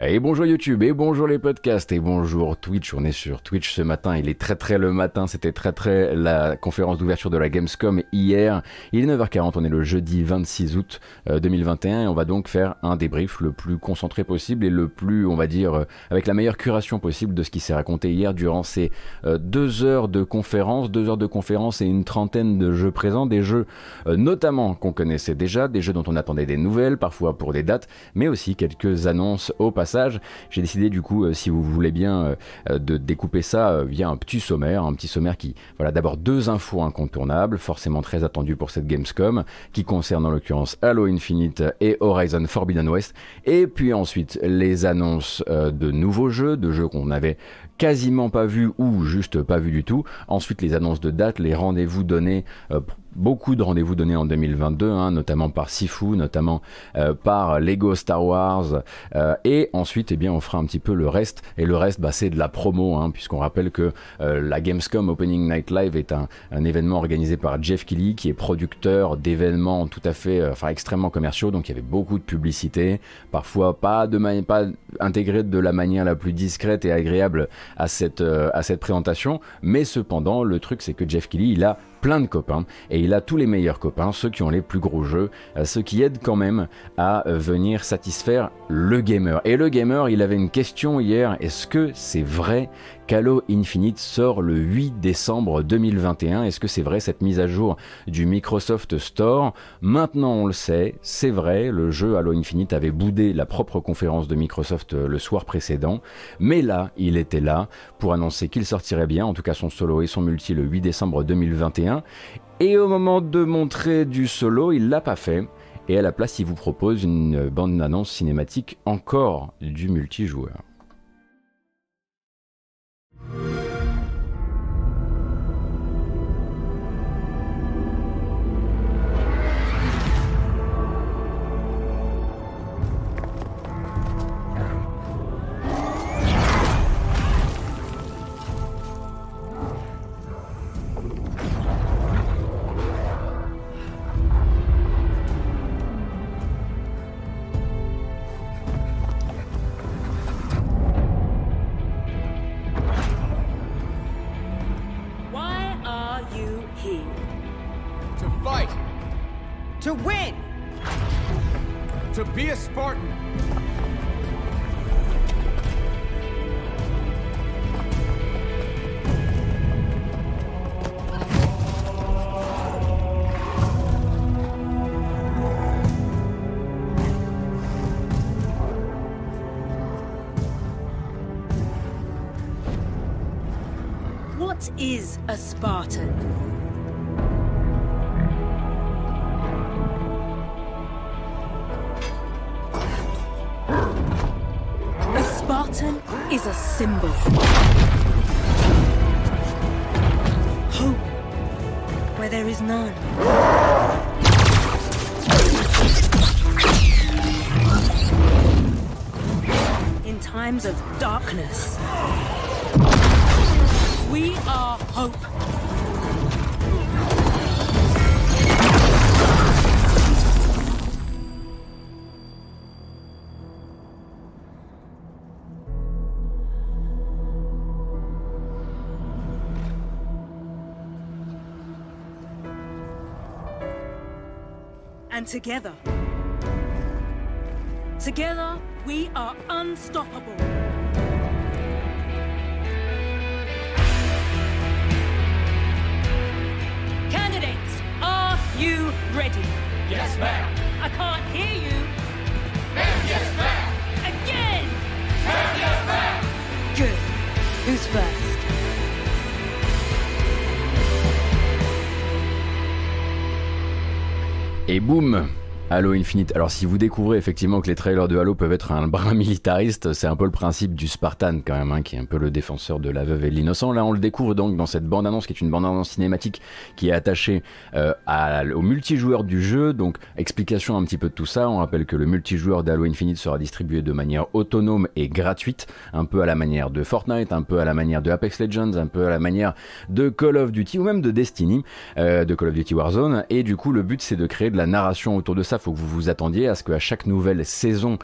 Et bonjour YouTube, et bonjour les podcasts, et bonjour Twitch. On est sur Twitch ce matin, il est très très le matin, c'était très très la conférence d'ouverture de la Gamescom hier. Il est 9h40, on est le jeudi 26 août 2021 et on va donc faire un débrief le plus concentré possible et le plus, on va dire, avec la meilleure curation possible de ce qui s'est raconté hier durant ces 2 heures de conférence, 2 heures de conférence et une trentaine de jeux présents, des jeux notamment qu'on connaissait déjà, des jeux dont on attendait des nouvelles, parfois pour des dates, mais aussi quelques annonces au passage. J'ai décidé du coup, si vous voulez bien, de découper ça via un petit sommaire qui, voilà, d'abord 2 infos incontournables, forcément très attendues pour cette Gamescom, qui concerne en l'occurrence Halo Infinite et Horizon Forbidden West, et puis ensuite les annonces de nouveaux jeux, de jeux qu'on avait quasiment pas vu ou juste pas vu du tout, ensuite les annonces de dates, les rendez-vous donnés, beaucoup de rendez-vous donnés en 2022, hein, notamment par Sifu, notamment par Lego Star Wars, et ensuite, eh bien, on fera un petit peu le reste, et le reste, bah, c'est de la promo, hein, puisqu'on rappelle que la Gamescom Opening Night Live est un événement organisé par Jeff Keighley, qui est producteur d'événements tout à fait, extrêmement commerciaux, donc il y avait beaucoup de publicité, parfois pas intégrée de la manière la plus discrète et agréable à cette présentation, mais cependant, le truc, c'est que Jeff Keighley, il a plein de copains, et il a tous les meilleurs copains, ceux qui ont les plus gros jeux, ceux qui aident quand même à venir satisfaire le gamer. Et le gamer, il avait une question hier, est-ce que c'est vrai qu'Halo Infinite sort le 8 décembre 2021 ? Est-ce que c'est vrai cette mise à jour du Microsoft Store ? Maintenant on le sait, c'est vrai, le jeu Halo Infinite avait boudé la propre conférence de Microsoft le soir précédent, mais là, il était là pour annoncer qu'il sortirait bien, en tout cas son solo et son multi le 8 décembre 2021, et au moment de montrer du solo, il l'a pas fait, et à la place il vous propose une bande-annonce cinématique encore du multijoueur. What is a Spartan? A Spartan is a symbol. Hope where there is none. In times of darkness, we are hope. And together we are unstoppable. You ready? Yes, ma'am. I can't hear you. Ma'am, yes, ma'am. Again. Ma'am, yes, ma'am. Good. Who's first? Et boum. Halo Infinite, alors si vous découvrez effectivement que les trailers de Halo peuvent être un brin militariste, c'est un peu le principe du Spartan quand même, hein, qui est un peu le défenseur de la veuve et de l'innocent. Là on le découvre donc dans cette bande-annonce qui est une bande-annonce cinématique qui est attachée au multijoueur du jeu, donc explication un petit peu de tout ça. On rappelle que le multijoueur d'Halo Infinite sera distribué de manière autonome et gratuite, un peu à la manière de Fortnite, un peu à la manière de Apex Legends, un peu à la manière de Call of Duty ou même de Destiny, de Call of Duty Warzone, et du coup le but c'est de créer de la narration autour de ça, ça, faut que vous vous attendiez à ce qu'à chaque nouvelle saison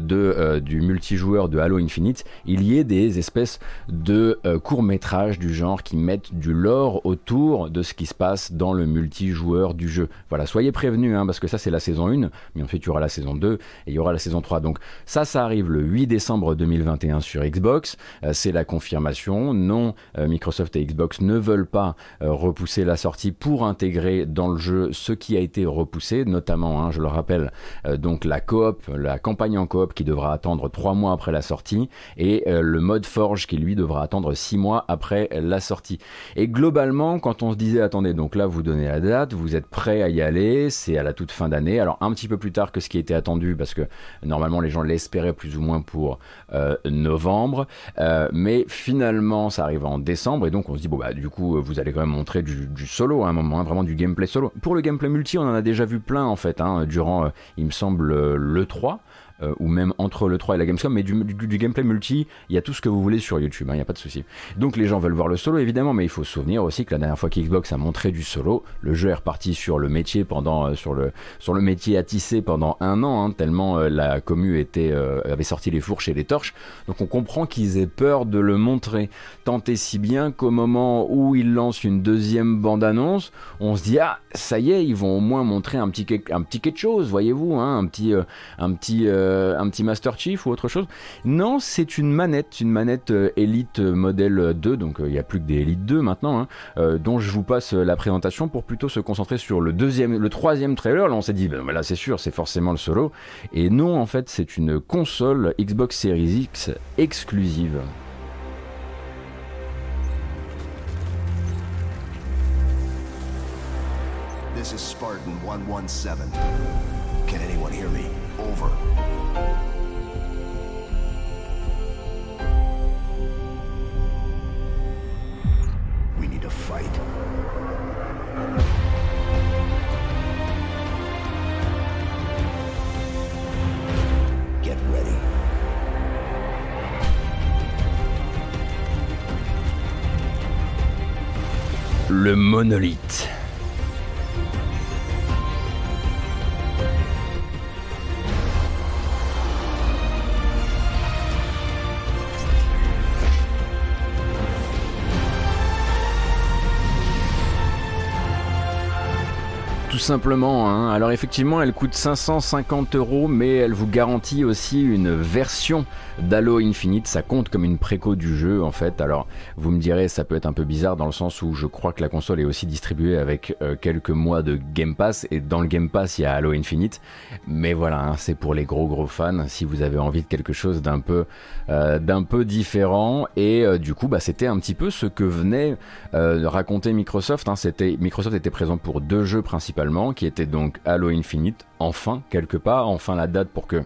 du multijoueur de Halo Infinite, il y ait des espèces de courts-métrages du genre qui mettent du lore autour de ce qui se passe dans le multijoueur du jeu. Voilà, soyez prévenus, hein, parce que ça c'est la saison 1, mais ensuite il y aura la saison 2 et il y aura la saison 3. Donc ça arrive le 8 décembre 2021 sur Xbox, c'est la confirmation. Non, Microsoft et Xbox ne veulent pas repousser la sortie pour intégrer dans le jeu ce qui a été repoussé, notamment, hein, je le rappelle, donc la coop, la campagne en coop qui devra attendre 3 mois après la sortie, et le mode Forge qui lui devra attendre 6 mois après la sortie. Et globalement, quand on se disait attendez, donc là vous donnez la date, vous êtes prêts à y aller, c'est à la toute fin d'année, alors un petit peu plus tard que ce qui était attendu parce que normalement les gens l'espéraient plus ou moins pour novembre, mais finalement ça arrive en décembre et donc on se dit bon bah du coup vous allez quand même montrer du solo à un moment, hein, vraiment du gameplay solo. Pour le gameplay multi on en a déjà vu plein en fait, hein, durant il me semble l'E3 ou même entre le 3 et la Gamescom, mais du gameplay multi, il y a tout ce que vous voulez sur YouTube, hein, il n'y a pas de souci. Donc les gens veulent voir le solo évidemment, mais il faut se souvenir aussi que la dernière fois qu'Xbox a montré du solo, le jeu est reparti sur le métier pendant sur le métier à tisser pendant un an, hein, tellement la commu avait sorti les fourches et les torches. Donc on comprend qu'ils aient peur de le montrer, tant et si bien qu'au moment où ils lancent une deuxième bande-annonce, on se dit ah ça y est, ils vont au moins montrer un petit quelque chose, voyez-vous, hein, un petit Master Chief ou autre chose. Non, c'est une manette Elite Model 2, donc il n'y a plus que des Elite 2 maintenant, hein, dont je vous passe la présentation pour plutôt se concentrer sur le troisième trailer. Là on s'est dit ben, là c'est sûr, c'est forcément le solo, et non en fait c'est une console Xbox Series X exclusive. This is Spartan 117. Can anyone hear me? Over. We need to fight. Get ready. Le monolithe. Simplement, hein. Alors effectivement elle coûte 550 €, mais elle vous garantit aussi une version d'Halo Infinite, ça compte comme une préco du jeu en fait. Alors vous me direz ça peut être un peu bizarre dans le sens où je crois que la console est aussi distribuée avec quelques mois de Game Pass, et dans le Game Pass il y a Halo Infinite, mais voilà, hein, c'est pour les gros fans si vous avez envie de quelque chose d'un peu différent, et du coup bah, c'était un petit peu ce que venait raconter Microsoft, hein. Microsoft était présent pour 2 jeux principalement, qui était donc Halo Infinite, enfin quelque part, enfin la date pour que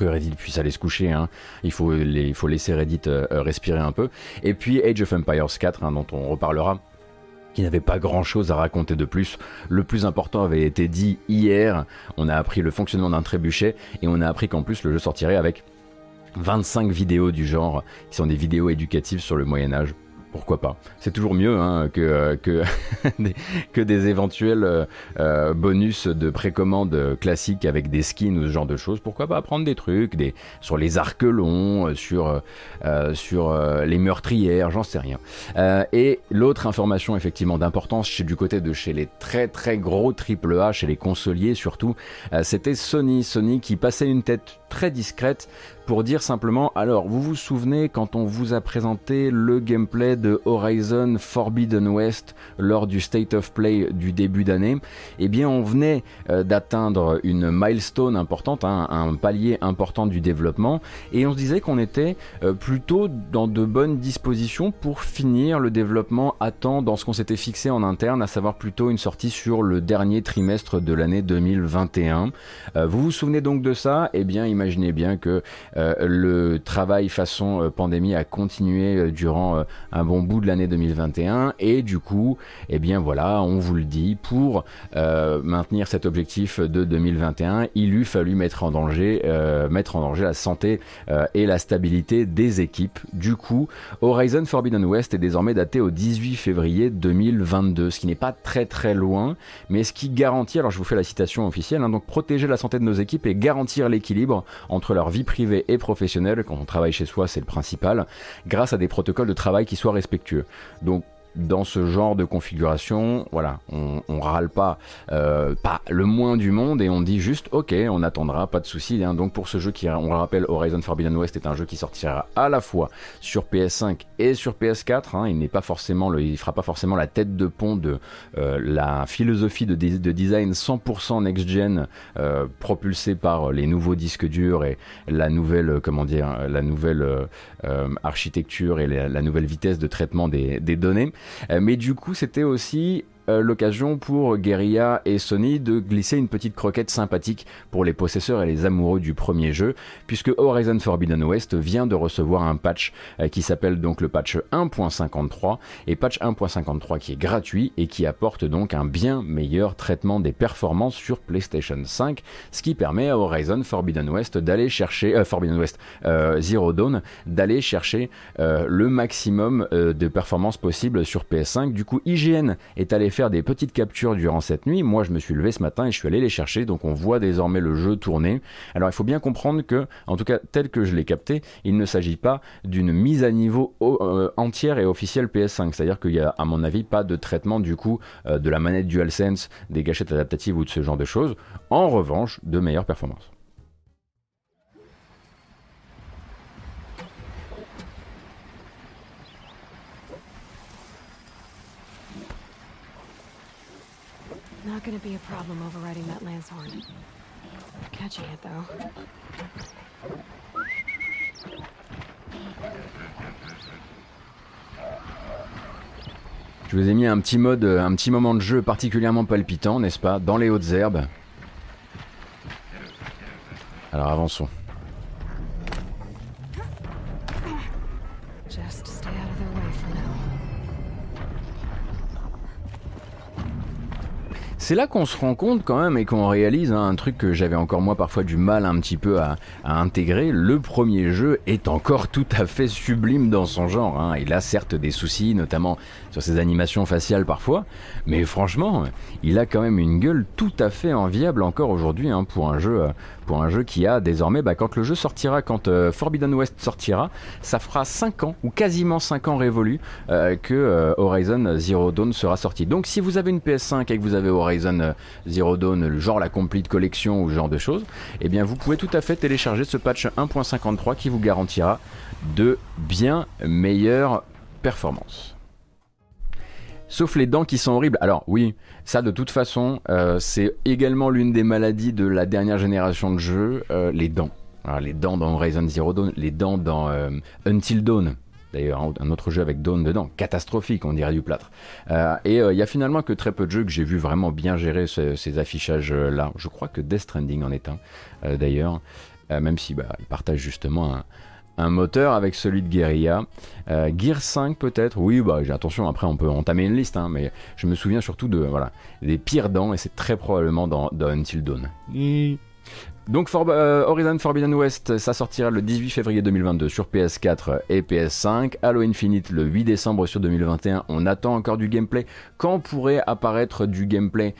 Reddit puisse aller se coucher, hein. Il faut laisser Reddit respirer un peu, et puis Age of Empires IV, hein, dont on reparlera, qui n'avait pas grand chose à raconter de plus. Le plus important avait été dit hier, on a appris le fonctionnement d'un trébuchet, et on a appris qu'en plus le jeu sortirait avec 25 vidéos du genre, qui sont des vidéos éducatives sur le Moyen-Âge. Pourquoi pas? C'est toujours mieux, hein, que des éventuels bonus de précommande classiques avec des skins ou ce genre de choses. Pourquoi pas prendre des trucs sur les arquelons, sur les meurtrières, j'en sais rien. Et l'autre information effectivement d'importance du côté de chez les très gros AAA, chez les consoliers surtout, c'était Sony qui passait une tête très discrète pour dire simplement alors vous vous souvenez quand on vous a présenté le gameplay de Horizon Forbidden West lors du State of Play du début d'année, eh bien on venait d'atteindre une milestone importante, hein, un palier important du développement, et on se disait qu'on était plutôt dans de bonnes dispositions pour finir le développement à temps dans ce qu'on s'était fixé en interne, à savoir plutôt une sortie sur le dernier trimestre de l'année 2021. Vous vous souvenez donc de ça? Eh bien imaginez bien que le travail façon pandémie a continué durant un bon bon bout de l'année 2021, et du coup, eh bien voilà, on vous le dit, pour maintenir cet objectif de 2021, il eût fallu mettre en danger la santé et la stabilité des équipes. Du coup, Horizon Forbidden West est désormais daté au 18 février 2022, ce qui n'est pas très très loin, mais ce qui garantit, alors je vous fais la citation officielle, hein, donc protéger la santé de nos équipes et garantir l'équilibre entre leur vie privée et professionnelle, quand on travaille chez soi c'est le principal, grâce à des protocoles de travail qui soient respectueux. Donc dans ce genre de configuration, voilà, on râle pas le moins du monde et on dit juste ok, on attendra, pas de soucis, hein. Donc pour ce jeu qui, on le rappelle, Horizon Forbidden West est un jeu qui sortira à la fois sur PS5 et sur PS4, hein. Il n'est pas forcément, il fera pas forcément la tête de pont de la philosophie de design 100% next-gen propulsée par les nouveaux disques durs et la nouvelle, architecture et la nouvelle vitesse de traitement des données. Mais du coup, c'était aussi l'occasion pour Guerrilla et Sony de glisser une petite croquette sympathique pour les possesseurs et les amoureux du premier jeu, puisque Horizon Forbidden West vient de recevoir un patch qui s'appelle donc le patch 1.53, et patch 1.53 qui est gratuit et qui apporte donc un bien meilleur traitement des performances sur PlayStation 5, ce qui permet à Horizon Forbidden West d'aller chercher Zero Dawn d'aller chercher le maximum de performances possibles sur PS5. Du coup, IGN est allé faire des petites captures durant cette nuit. Moi je me suis levé ce matin et je suis allé les chercher, donc on voit désormais le jeu tourner. Alors il faut bien comprendre que, en tout cas tel que je l'ai capté, il ne s'agit pas d'une mise à niveau entière et officielle PS5, c'est-à-dire qu'il y a à mon avis pas de traitement du coup de la manette DualSense, des gâchettes adaptatives ou de ce genre de choses. En revanche, de meilleures performances. Not gonna be a problem overriding that lance horn. Catching it though. Je vous ai mis un petit mode, un petit moment de jeu particulièrement palpitant, n'est-ce pas, dans les hautes herbes. Alors avançons. C'est là qu'on se rend compte quand même et qu'on réalise, hein, un truc que j'avais encore moi parfois du mal un petit peu à intégrer, le premier jeu est encore tout à fait sublime dans son genre, hein. Il a certes des soucis, notamment sur ses animations faciales parfois, mais franchement, il a quand même une gueule tout à fait enviable encore aujourd'hui, hein, pour un jeu qui a désormais, bah, quand le jeu sortira, quand Forbidden West sortira, ça fera 5 ans, ou quasiment 5 ans révolus, que Horizon Zero Dawn sera sorti. Donc si vous avez une PS5 et que vous avez Horizon Zero Dawn, genre la complete collection ou ce genre de choses, eh bien vous pouvez tout à fait télécharger ce patch 1.53 qui vous garantira de bien meilleures performances. Sauf les dents qui sont horribles. Alors oui, ça de toute façon, c'est également l'une des maladies de la dernière génération de jeux, les dents. Alors, les dents dans Horizon Zero Dawn, les dents dans Until Dawn. D'ailleurs, un autre jeu avec Dawn dedans, catastrophique, on dirait du plâtre. Et il y a finalement que très peu de jeux que j'ai vu vraiment bien gérer ces affichages-là. Je crois que Death Stranding en est un, d'ailleurs. Même si bah, il partage justement un moteur avec celui de Guerrilla. Gear 5 peut-être, oui, bah attention, après on peut entamer une liste, hein, mais je me souviens surtout des pires dents, et c'est très probablement dans Until Dawn. Mmh. Donc Horizon Forbidden West, ça sortira le 18 février 2022 sur PS4 et PS5. Halo Infinite le 8 décembre sur 2021. On attend encore du gameplay. Quand pourrait apparaître du gameplay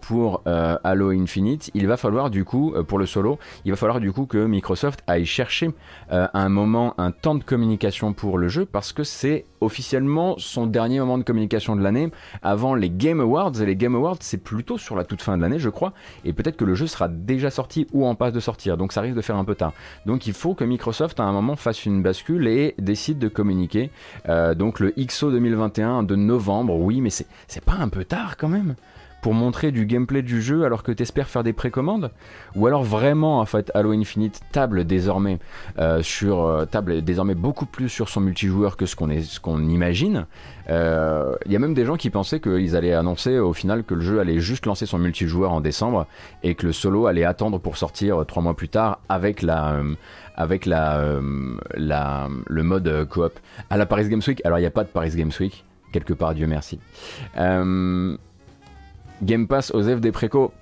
pour Halo Infinite? Il va falloir du coup, pour le solo, il va falloir du coup que Microsoft aille chercher un moment, un temps de communication pour le jeu, parce que c'est officiellement son dernier moment de communication de l'année avant les Game Awards. Et les Game Awards, c'est plutôt sur la toute fin de l'année, je crois. Et peut-être que le jeu sera déjà sorti ou en passe de sortir, donc ça risque de faire un peu tard. Donc il faut que Microsoft à un moment fasse une bascule et décide de communiquer donc le XO 2021 de novembre. Oui, mais c'est pas un peu tard quand même pour montrer du gameplay du jeu alors que t'espères faire des précommandes? Ou alors vraiment, en fait, Halo Infinite table désormais beaucoup plus sur son multijoueur que ce qu'on imagine. Il y a même des gens qui pensaient qu'ils allaient annoncer au final que le jeu allait juste lancer son multijoueur en décembre et que le solo allait attendre pour sortir 3 mois plus tard avec la avec le mode coop. À la Paris Games Week, alors il n'y a pas de Paris Games Week, quelque part, Dieu merci. Game Pass, Osef des préco.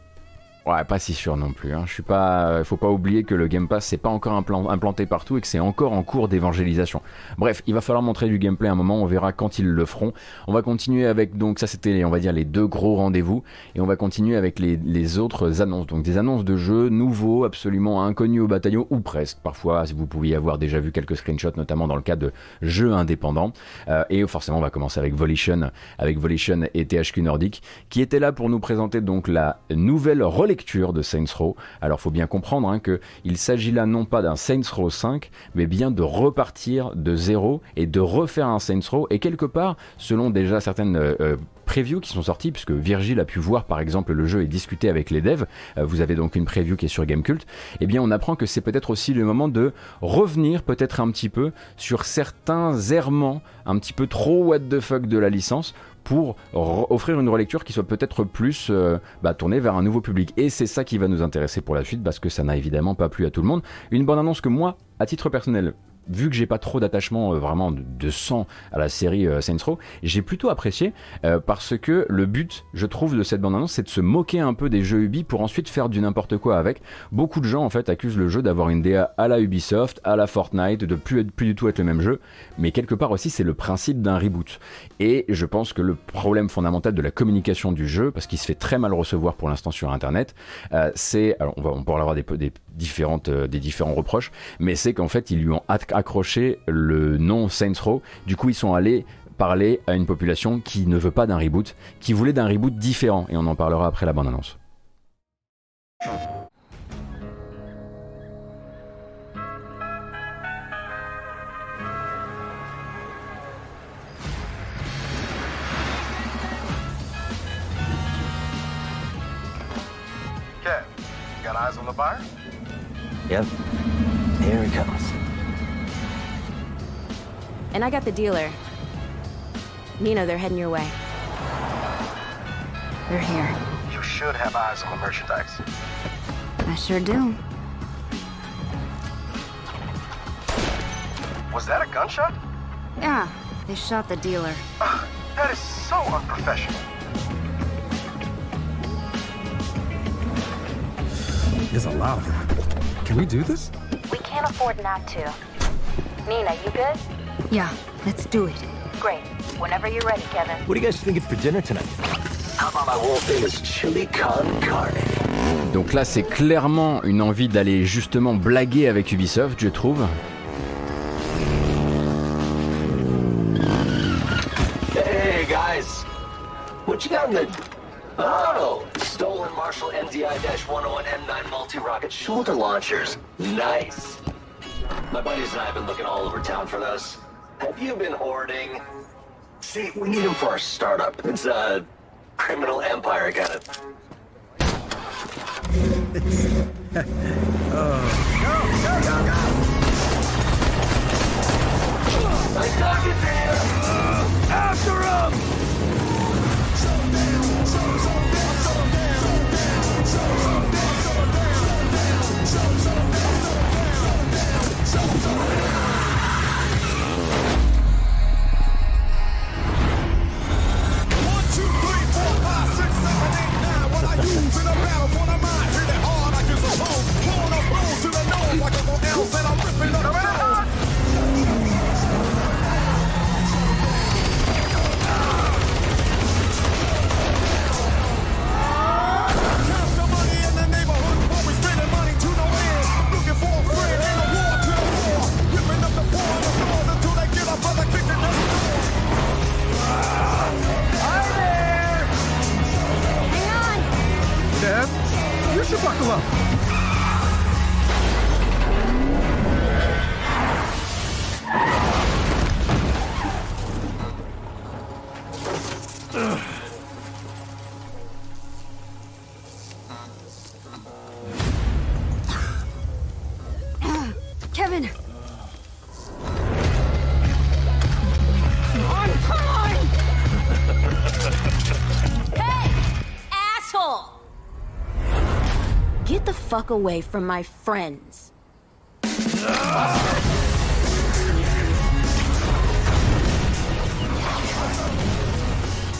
Ouais, pas si sûr non plus. Hein. Je suis pas. Faut pas oublier que le Game Pass, c'est pas encore implanté partout et que c'est encore en cours d'évangélisation. Bref, il va falloir montrer du gameplay à un moment. On verra quand ils le feront. On va continuer avec donc ça, c'était on va dire les deux gros rendez-vous, et on va continuer avec les autres annonces. Donc des annonces de jeux nouveaux, absolument inconnus au bataillon ou presque. Parfois, si vous pouviez avoir déjà vu quelques screenshots, notamment dans le cas de jeux indépendants. Et forcément, on va commencer avec Volition et THQ Nordic, qui étaient là pour nous présenter donc la nouvelle relecture de Saints Row. Alors faut bien comprendre hein, qu'il s'agit là non pas d'un Saints Row 5 mais bien de repartir de zéro et de refaire un Saints Row, et quelque part selon déjà certaines previews qui sont sorties, puisque Virgil a pu voir par exemple le jeu et discuter avec les devs, vous avez donc une preview qui est sur Gamekult, et bien on apprend que c'est peut-être aussi le moment de revenir peut-être un petit peu sur certains errements un petit peu trop what the fuck de la licence, pour offrir une relecture qui soit peut-être plus tournée vers un nouveau public. Et c'est ça qui va nous intéresser pour la suite, parce que ça n'a évidemment pas plu à tout le monde. Une bande-annonce que moi, à titre personnel, vu que j'ai pas trop d'attachement vraiment de sang à la série Saints Row, j'ai plutôt apprécié parce que le but, je trouve, de cette bande-annonce, c'est de se moquer un peu des jeux Ubi pour ensuite faire du n'importe quoi avec. Beaucoup de gens en fait accusent le jeu d'avoir une DA à la Ubisoft, à la Fortnite, de plus du tout être le même jeu, mais quelque part aussi c'est le principe d'un reboot. Et je pense que le problème fondamental de la communication du jeu, parce qu'il se fait très mal recevoir pour l'instant sur internet, c'est, alors on pourra avoir des différents reproches, mais c'est qu'en fait ils lui ont accroché le nom Saints Row, du coup ils sont allés parler à une population qui ne veut pas d'un reboot, qui voulait d'un reboot différent, et on en parlera après la bande-annonce. Kev, you got eyes on the bar? Yep. Here he comes. And I got the dealer. Nino, they're heading your way. They're here. You should have eyes on the merchandise. I sure do. Was that a gunshot? Yeah, they shot the dealer. That is so unprofessional. There's a lot of them. Can we do this? We can't afford not to. Nina, you good? Yeah, let's do it. Great. Whenever you're ready, Kevin. What do you guys think of for dinner tonight? How about my whole famous chili con carne? Donc là, c'est clairement une envie d'aller justement blaguer avec Ubisoft, je trouve. Hey guys, what you got in the? Oh, stolen Marshall MDI-101 M9 multi-rocket shoulder launchers. Nice. My buddies and I have been looking all over town for those. Have you been hoarding? See, we need them for our startup. It's a criminal empire, got it. Go! I dug it there! After him! So down. Get the fuck away from my friends.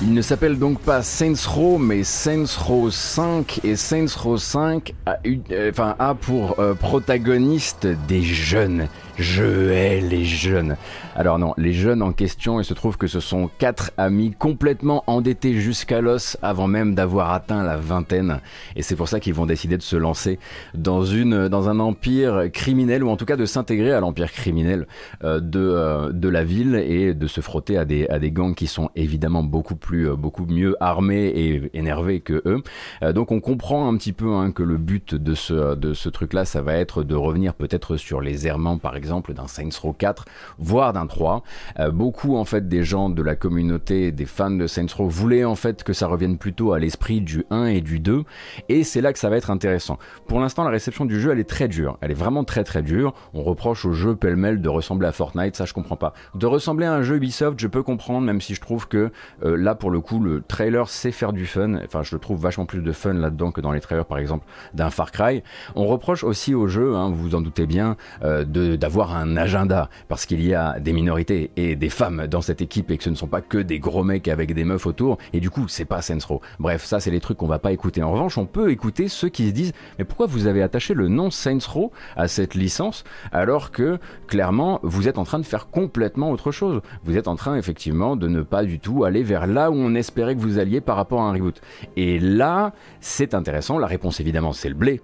Il ne s'appelle donc pas Saints Row, mais Saints Row 5, et Saints Row 5 a pour protagoniste des jeunes. Je hais les jeunes. Alors non, les jeunes en question, il se trouve que ce sont 4 amis complètement endettés jusqu'à l'os avant même d'avoir atteint la vingtaine. Et c'est pour ça qu'ils vont décider de se lancer dans un empire criminel, ou en tout cas de s'intégrer à l'empire criminel de la ville et de se frotter à des gangs qui sont évidemment beaucoup mieux armés et énervés que eux. Donc on comprend un petit peu que le but de ce truc-là, ça va être de revenir peut-être sur les errements, par exemple, d'un Saints Row 4, voire d'un 3. Beaucoup en fait des gens de la communauté, des fans de Saints Row voulaient en fait que ça revienne plutôt à l'esprit du 1 et du 2, et c'est là que ça va être intéressant. Pour l'instant, la réception du jeu, elle est très dure, elle est vraiment très très dure. On reproche au jeu pêle-mêle de ressembler à Fortnite, ça je comprends pas. De ressembler à un jeu Ubisoft, je peux comprendre, même si je trouve que là pour le coup le trailer sait faire du fun, enfin je le trouve vachement plus de fun là-dedans que dans les trailers par exemple d'un Far Cry. On reproche aussi au jeu, vous vous en doutez bien, d'avoir un agenda, parce qu'il y a des minorités et des femmes dans cette équipe et que ce ne sont pas que des gros mecs avec des meufs autour, et du coup c'est pas Saints Row. Bref, ça c'est les trucs qu'on va pas écouter. En revanche, on peut écouter ceux qui se disent mais pourquoi vous avez attaché le nom Saints Row à cette licence alors que clairement vous êtes en train de faire complètement autre chose, vous êtes en train effectivement de ne pas du tout aller vers là où on espérait que vous alliez par rapport à un reboot. Et là c'est intéressant, la réponse évidemment c'est le blé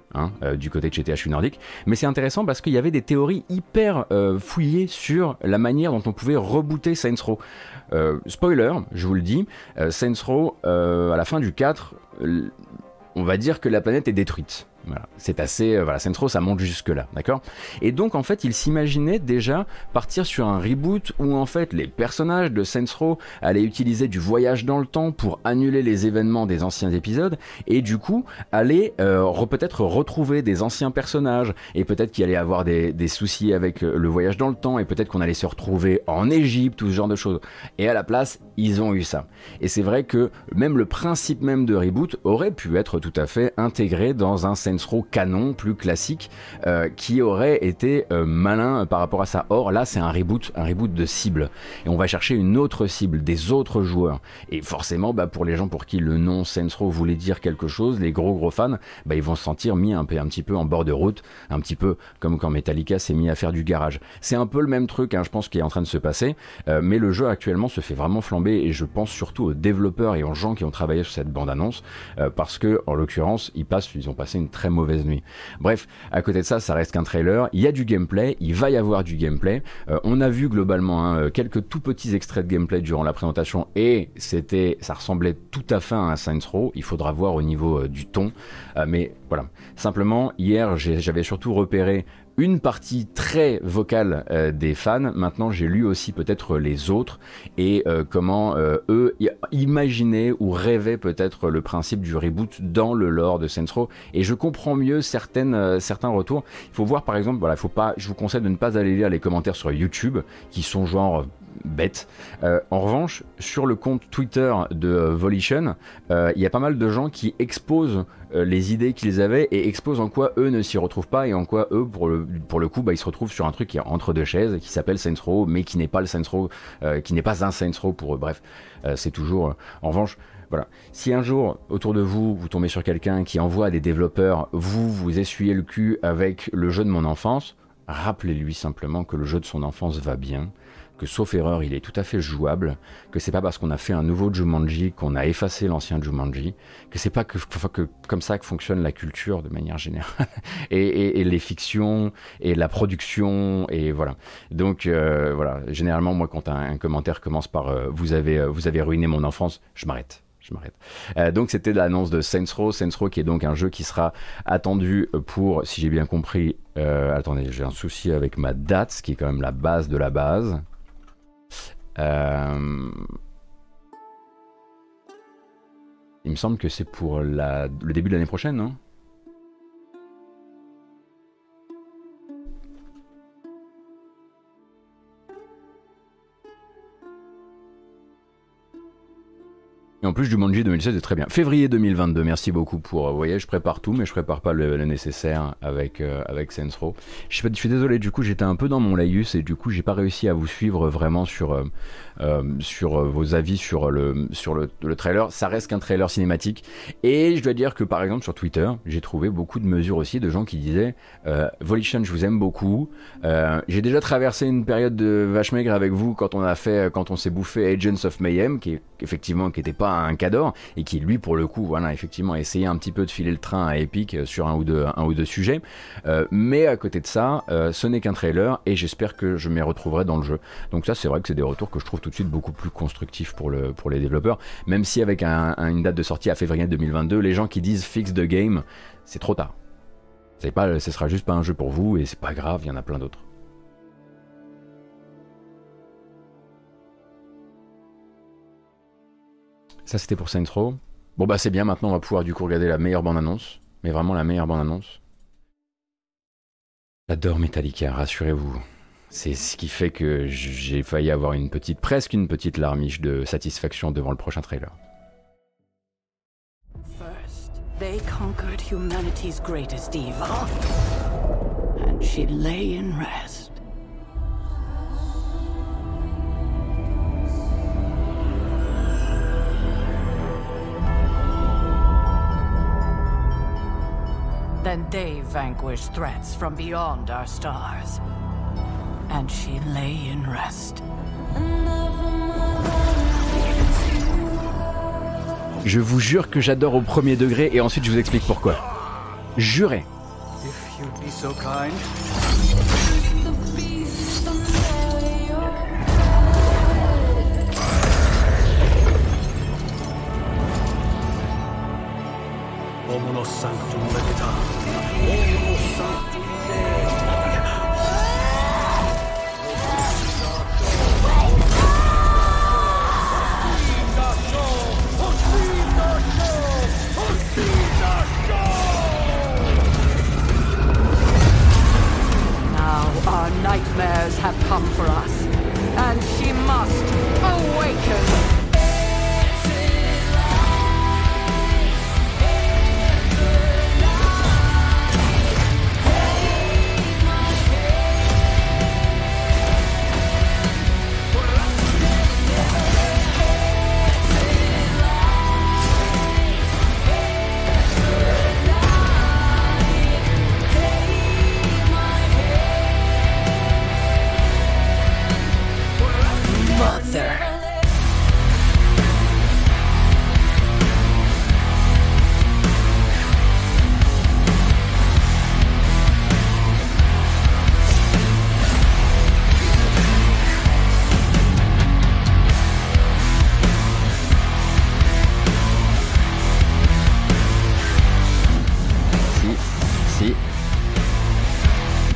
du côté de chez THQ Nordic, mais c'est intéressant parce qu'il y avait des théories hyper fouillées sur la manière dont on pouvait rebooter Saints Row. Spoiler, je vous le dis, Saints Row, à la fin du 4, on va dire que la planète est détruite. Voilà, c'est assez... voilà, Saints Row, ça monte jusque-là, d'accord? Et donc, en fait, ils s'imaginaient déjà partir sur un reboot où, en fait, les personnages de Saints Row allaient utiliser du voyage dans le temps pour annuler les événements des anciens épisodes, et du coup, allaient peut-être retrouver des anciens personnages, et peut-être qu'il allait avoir des soucis avec le voyage dans le temps, et peut-être qu'on allait se retrouver en Égypte, tout ce genre de choses. Et à la place, ils ont eu ça. Et c'est vrai que même le principe même de reboot aurait pu être tout à fait intégré dans un Saints Row canon plus classique qui aurait été malin par rapport à ça. Or là c'est un reboot de cible, et on va chercher une autre cible, des autres joueurs, et forcément pour les gens pour qui le nom Saints Row voulait dire quelque chose, les gros fans, ils vont se sentir mis un petit peu en bord de route, un petit peu comme quand Metallica s'est mis à faire du garage. C'est un peu le même truc je pense qui est en train de se passer, mais le jeu actuellement se fait vraiment flamber, et je pense surtout aux développeurs et aux gens qui ont travaillé sur cette bande-annonce parce que en l'occurrence ils ont passé une très mauvaise nuit. Bref, à côté de ça, ça reste qu'un trailer, il y a du gameplay, il va y avoir du gameplay, on a vu globalement quelques tout petits extraits de gameplay durant la présentation, et ça ressemblait tout à fait à un Saints Row. Il faudra voir au niveau du ton, mais voilà. Simplement, hier, j'avais surtout repéré une partie très vocale des fans. Maintenant j'ai lu aussi peut-être les autres, et comment eux imaginaient ou rêvaient peut-être le principe du reboot dans le lore de Saints Row, et je comprends mieux certains retours. Il faut voir par exemple, voilà, je vous conseille de ne pas aller lire les commentaires sur YouTube qui sont genre bêtes. En revanche, sur le compte Twitter de Volition, il y a pas mal de gens qui exposent les idées qu'ils avaient et exposent en quoi eux ne s'y retrouvent pas, et en quoi eux pour le coup ils se retrouvent sur un truc qui est entre deux chaises, qui s'appelle Saints Row mais qui n'est pas le Saints Row, qui n'est pas un Saints Row pour eux. Bref, c'est toujours en revanche, voilà, si un jour autour de vous tombez sur quelqu'un qui envoie à des développeurs vous essuyez le cul avec le jeu de mon enfance, rappelez-lui simplement que le jeu de son enfance va bien, que sauf erreur il est tout à fait jouable, que c'est pas parce qu'on a fait un nouveau Jumanji qu'on a effacé l'ancien Jumanji, que c'est pas que comme ça que fonctionne la culture de manière générale, et les fictions et la production, et voilà. Donc voilà, généralement moi quand un commentaire commence par vous avez ruiné mon enfance, je m'arrête. Donc c'était l'annonce de Saints Row qui est donc un jeu qui sera attendu pour, si j'ai bien compris, attendez, j'ai un souci avec ma date, ce qui est quand même la base de la base. Il me semble que c'est pour le début de l'année prochaine, non? en plus, Jumanji 2016 est très bien. Février 2022, merci beaucoup pour... vous voyez, je prépare tout, mais je prépare pas le nécessaire avec, avec Saints Row. Je suis désolé, du coup, j'étais un peu dans mon laïus et du coup, j'ai pas réussi à vous suivre vraiment sur, sur vos avis sur le trailer. Ça reste qu'un trailer cinématique. Et je dois dire que, par exemple, sur Twitter, j'ai trouvé beaucoup de mesures aussi de gens qui disaient « Volition, je vous aime beaucoup. J'ai déjà traversé une période de vache maigre avec vous quand on a fait, quand on s'est bouffé Agents of Mayhem, qui est effectivement qui n'était pas un cador et qui lui pour le coup voilà effectivement essayait un petit peu de filer le train à Epic sur un ou deux sujets, mais à côté de ça ce n'est qu'un trailer et j'espère que je m'y retrouverai dans le jeu. Donc ça c'est vrai que c'est des retours que je trouve tout de suite beaucoup plus constructifs pour les développeurs, même si avec une date de sortie à février 2022, les gens qui disent fix the game, c'est trop tard, c'est pas, ce sera juste pas un jeu pour vous et c'est pas grave, il y en a plein d'autres. Ça c'était pour Saints Row. Bon bah c'est bien, maintenant on va pouvoir du coup regarder la meilleure bande-annonce. Mais vraiment la meilleure bande-annonce. J'adore Metallica, rassurez-vous. C'est ce qui fait que j'ai failli avoir une petite, presque une petite larmiche de satisfaction devant le prochain trailer. First, they conquered humanity's greatest evil. And she lay in rest. Then they vanquished threats from beyond our stars. And she lay in rest. Je vous jure que j'adore au premier degré et ensuite je vous explique pourquoi. Jurez. If you'd be so kind. Now our nightmares have come for us, and she must awaken.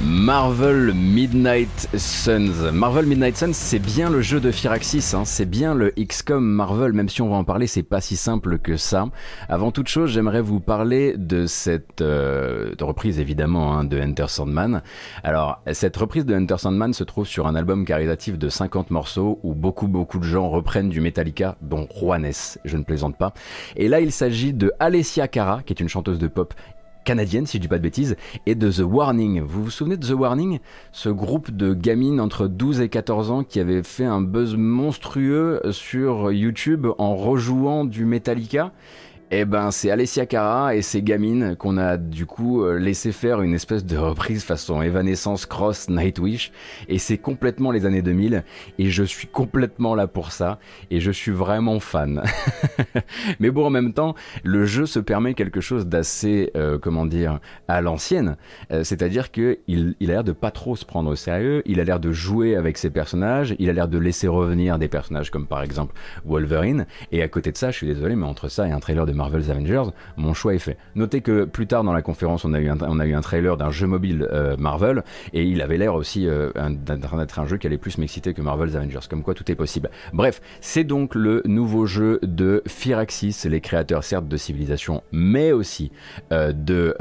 Marvel Midnight Suns. Marvel Midnight Suns, c'est bien le jeu de Firaxis, hein. C'est bien le XCOM Marvel, même si on va en parler, c'est pas si simple que ça. Avant toute chose, j'aimerais vous parler de cette reprise, évidemment, hein, de Enter Sandman. Alors, cette reprise de Enter Sandman se trouve sur un album caritatif de 50 morceaux où beaucoup de gens reprennent du Metallica, dont Juanes, je ne plaisante pas. Et là, il s'agit de Alessia Cara, qui est une chanteuse de pop canadienne, si je dis pas de bêtises, et de The Warning. Vous vous souvenez de The Warning? Ce groupe de gamines entre 12 et 14 ans qui avait fait un buzz monstrueux sur YouTube en rejouant du Metallica. Eh ben, c'est Alessia Cara et ses gamines qu'on a du coup laissé faire une espèce de reprise façon Evanescence Cross Nightwish, et c'est complètement les années 2000 et je suis complètement là pour ça et je suis vraiment fan. Mais bon, en même temps, le jeu se permet quelque chose d'assez, comment dire, à l'ancienne, c'est-à-dire que il a l'air de pas trop se prendre au sérieux, il a l'air de jouer avec ses personnages, il a l'air de laisser revenir des personnages comme par exemple Wolverine, et à côté de ça, je suis désolé, mais entre ça et un trailer de Marvel's Avengers, mon choix est fait. Notez que plus tard dans la conférence, on a eu un trailer d'un jeu mobile Marvel et il avait l'air aussi d'être un jeu qui allait plus m'exciter que Marvel's Avengers, comme quoi tout est possible. Bref, c'est donc le nouveau jeu de Firaxis, les créateurs certes de Civilization, mais aussi de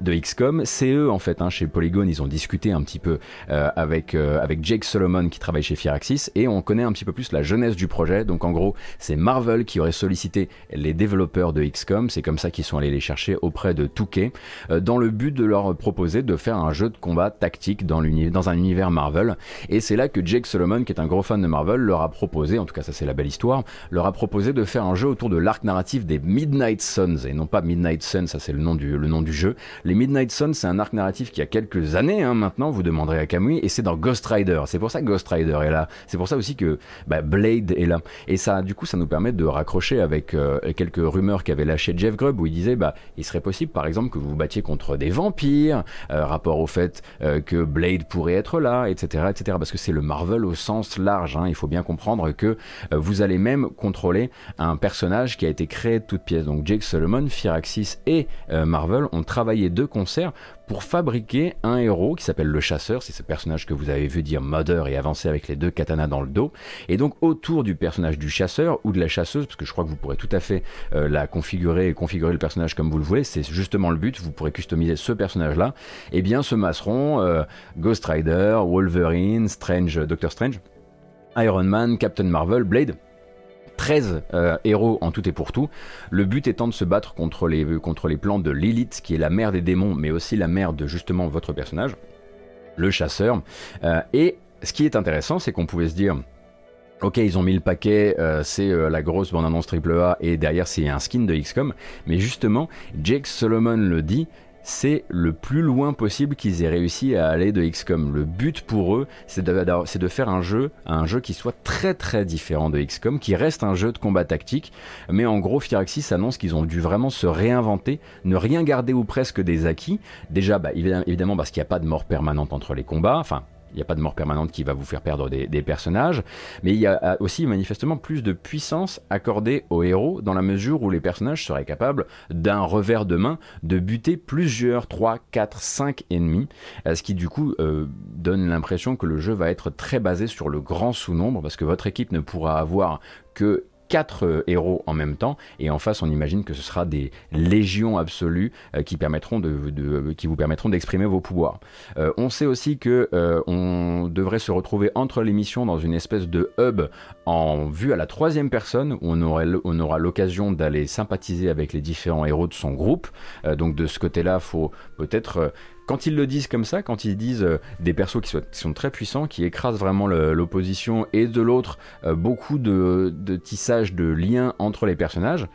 de XCOM, c'est eux en fait, hein, chez Polygon, ils ont discuté un petit peu avec Jake Solomon qui travaille chez Firaxis, et on connaît un petit peu plus la jeunesse du projet. Donc en gros, c'est Marvel qui aurait sollicité les développeurs de XCOM, c'est comme ça qu'ils sont allés les chercher auprès de 2K, dans le but de leur proposer de faire un jeu de combat tactique dans un univers Marvel. Et c'est là que Jake Solomon, qui est un gros fan de Marvel, leur a proposé, en tout cas ça c'est la belle histoire, leur a proposé de faire un jeu autour de l'arc narratif des Midnight Suns, et non pas Midnight Sun, ça c'est le nom du jeu. Les Midnight Suns, c'est un arc narratif qui a quelques années hein, maintenant, vous demanderez à Kamui, et c'est dans Ghost Rider. C'est pour ça que Ghost Rider est là, c'est pour ça aussi que Blade est là, et ça du coup ça nous permet de raccrocher avec quelques rumeurs qu'avait lâché Jeff Grubb, où il disait il serait possible par exemple que vous vous battiez contre des vampires, rapport au fait que Blade pourrait être là, etc. parce que c'est le Marvel au sens large, hein. Il faut bien comprendre que vous allez même contrôler un personnage qui a été créé de toutes pièces. Donc Jake Solomon, Firaxis et Marvel ont travaillé de concert pour fabriquer un héros qui s'appelle le chasseur, c'est ce personnage que vous avez vu dire Mother et avancer avec les deux katanas dans le dos. Et donc autour du personnage du chasseur ou de la chasseuse, parce que je crois que vous pourrez tout à fait la configurer et configurer le personnage comme vous le voulez, c'est justement le but, vous pourrez customiser ce personnage là, et bien se masseront Ghost Rider, Wolverine, Doctor Strange, Iron Man, Captain Marvel, Blade, 13 héros en tout et pour tout, le but étant de se battre contre les plans de Lilith, qui est la mère des démons, mais aussi la mère de justement votre personnage, le chasseur. Et ce qui est intéressant, c'est qu'on pouvait se dire, ok, ils ont mis le paquet, c'est la grosse bande-annonce AAA, et derrière c'est un skin de XCOM, mais justement, Jake Solomon le dit, c'est le plus loin possible qu'ils aient réussi à aller de XCOM. Le but pour eux, c'est de faire un jeu qui soit très très différent de XCOM, qui reste un jeu de combat tactique, mais en gros Firaxis annonce qu'ils ont dû vraiment se réinventer, ne rien garder ou presque des acquis, déjà évidemment parce qu'il n'y a pas de mort permanente entre les combats, enfin... il n'y a pas de mort permanente qui va vous faire perdre des personnages, mais il y a aussi manifestement plus de puissance accordée aux héros, dans la mesure où les personnages seraient capables d'un revers de main de buter plusieurs 3, 4, 5 ennemis, ce qui du coup donne l'impression que le jeu va être très basé sur le grand sous-nombre, parce que votre équipe ne pourra avoir que 4 héros en même temps, et en face on imagine que ce sera des légions absolues qui vous permettront d'exprimer vos pouvoirs. On sait aussi que on devrait se retrouver entre les missions dans une espèce de hub en vue à la 3e personne, où on aura l'occasion d'aller sympathiser avec les différents héros de son groupe. Donc de ce côté là, faut peut-être quand ils le disent comme ça, quand ils disent des persos qui sont très puissants, qui écrasent vraiment l'opposition, et de l'autre, beaucoup de tissage de liens entre les personnages,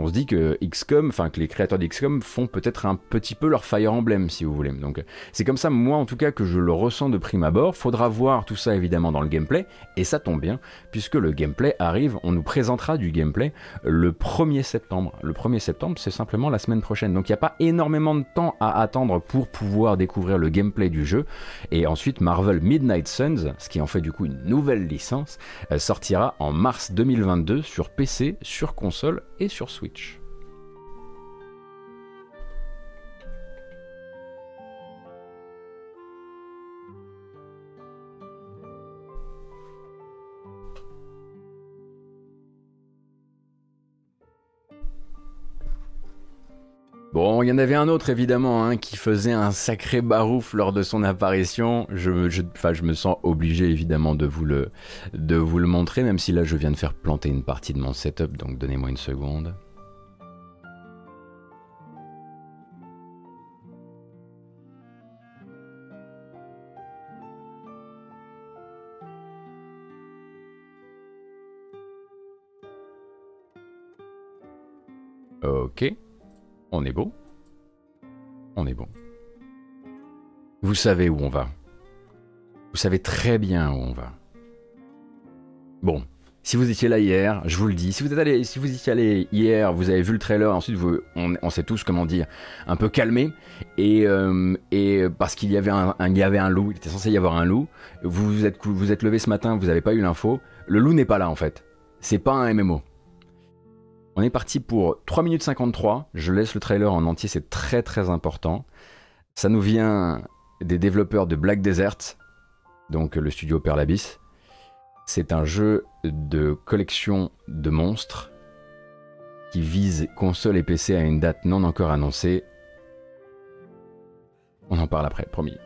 on se dit que XCOM, enfin que les créateurs d'XCOM font peut-être un petit peu leur Fire Emblem, si vous voulez. Donc c'est comme ça, moi en tout cas, que je le ressens de prime abord. Faudra voir tout ça évidemment dans le gameplay, et ça tombe bien, puisque le gameplay arrive, on nous présentera du gameplay le 1er septembre. Le 1er septembre, c'est simplement la semaine prochaine, donc il n'y a pas énormément de temps à attendre pour pouvoir découvrir le gameplay du jeu. Et ensuite, Marvel Midnight Suns, ce qui en fait du coup une nouvelle licence, sortira en mars 2022 sur PC, sur console et sur Switch. Bon, il y en avait un autre évidemment hein, qui faisait un sacré barouf lors de son apparition. Je me sens obligé évidemment de vous le montrer, même si là je viens de faire planter une partie de mon setup, donc donnez-moi une seconde. Ok. On est beau. On est bon. Vous savez où on va. Vous savez très bien où on va. Bon, si vous étiez là hier, je vous le dis, si vous étiez allé hier, vous avez vu le trailer, ensuite on s'est tous, comment dire, un peu calmé, et parce qu'il y avait un loup, il était censé y avoir un loup, vous êtes levé ce matin, vous n'avez pas eu l'info, le loup n'est pas là en fait, c'est pas un MMO. On est parti pour 3 minutes 53, je laisse le trailer en entier, c'est très très important. Ça nous vient des développeurs de Black Desert, donc le studio Pearl Abyss. C'est un jeu de collection de monstres qui vise console et PC à une date non encore annoncée. On en parle après, promis.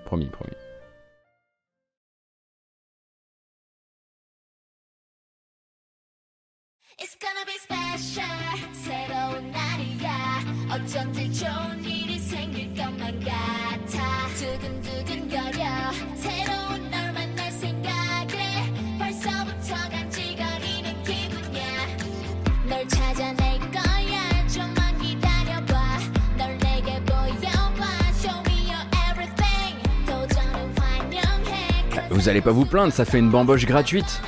Vous allez pas vous plaindre, ça fait une bamboche gratuite.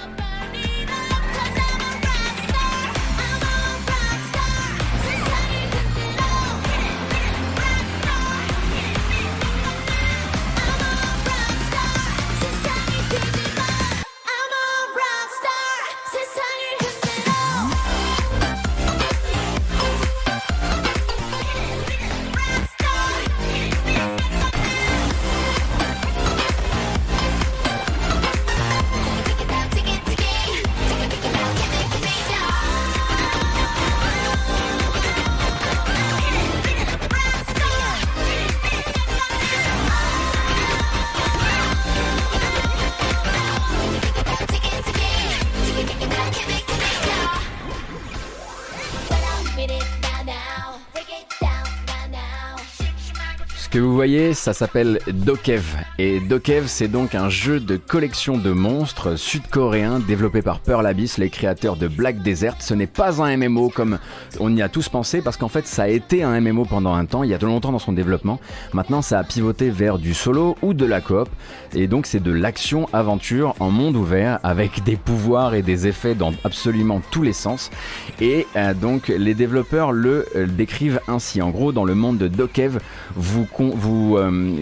Que vous voyez, ça s'appelle Dokev, et Dokev c'est donc un jeu de collection de monstres sud-coréen développé par Pearl Abyss, les créateurs de Black Desert. Ce n'est pas un MMO comme on y a tous pensé, parce qu'en fait ça a été un MMO pendant un temps, il y a longtemps dans son développement. Maintenant ça a pivoté vers du solo ou de la coop, et donc c'est de l'action-aventure en monde ouvert avec des pouvoirs et des effets dans absolument tous les sens. Et donc les développeurs le décrivent ainsi. En gros, dans le monde de Dokev, vous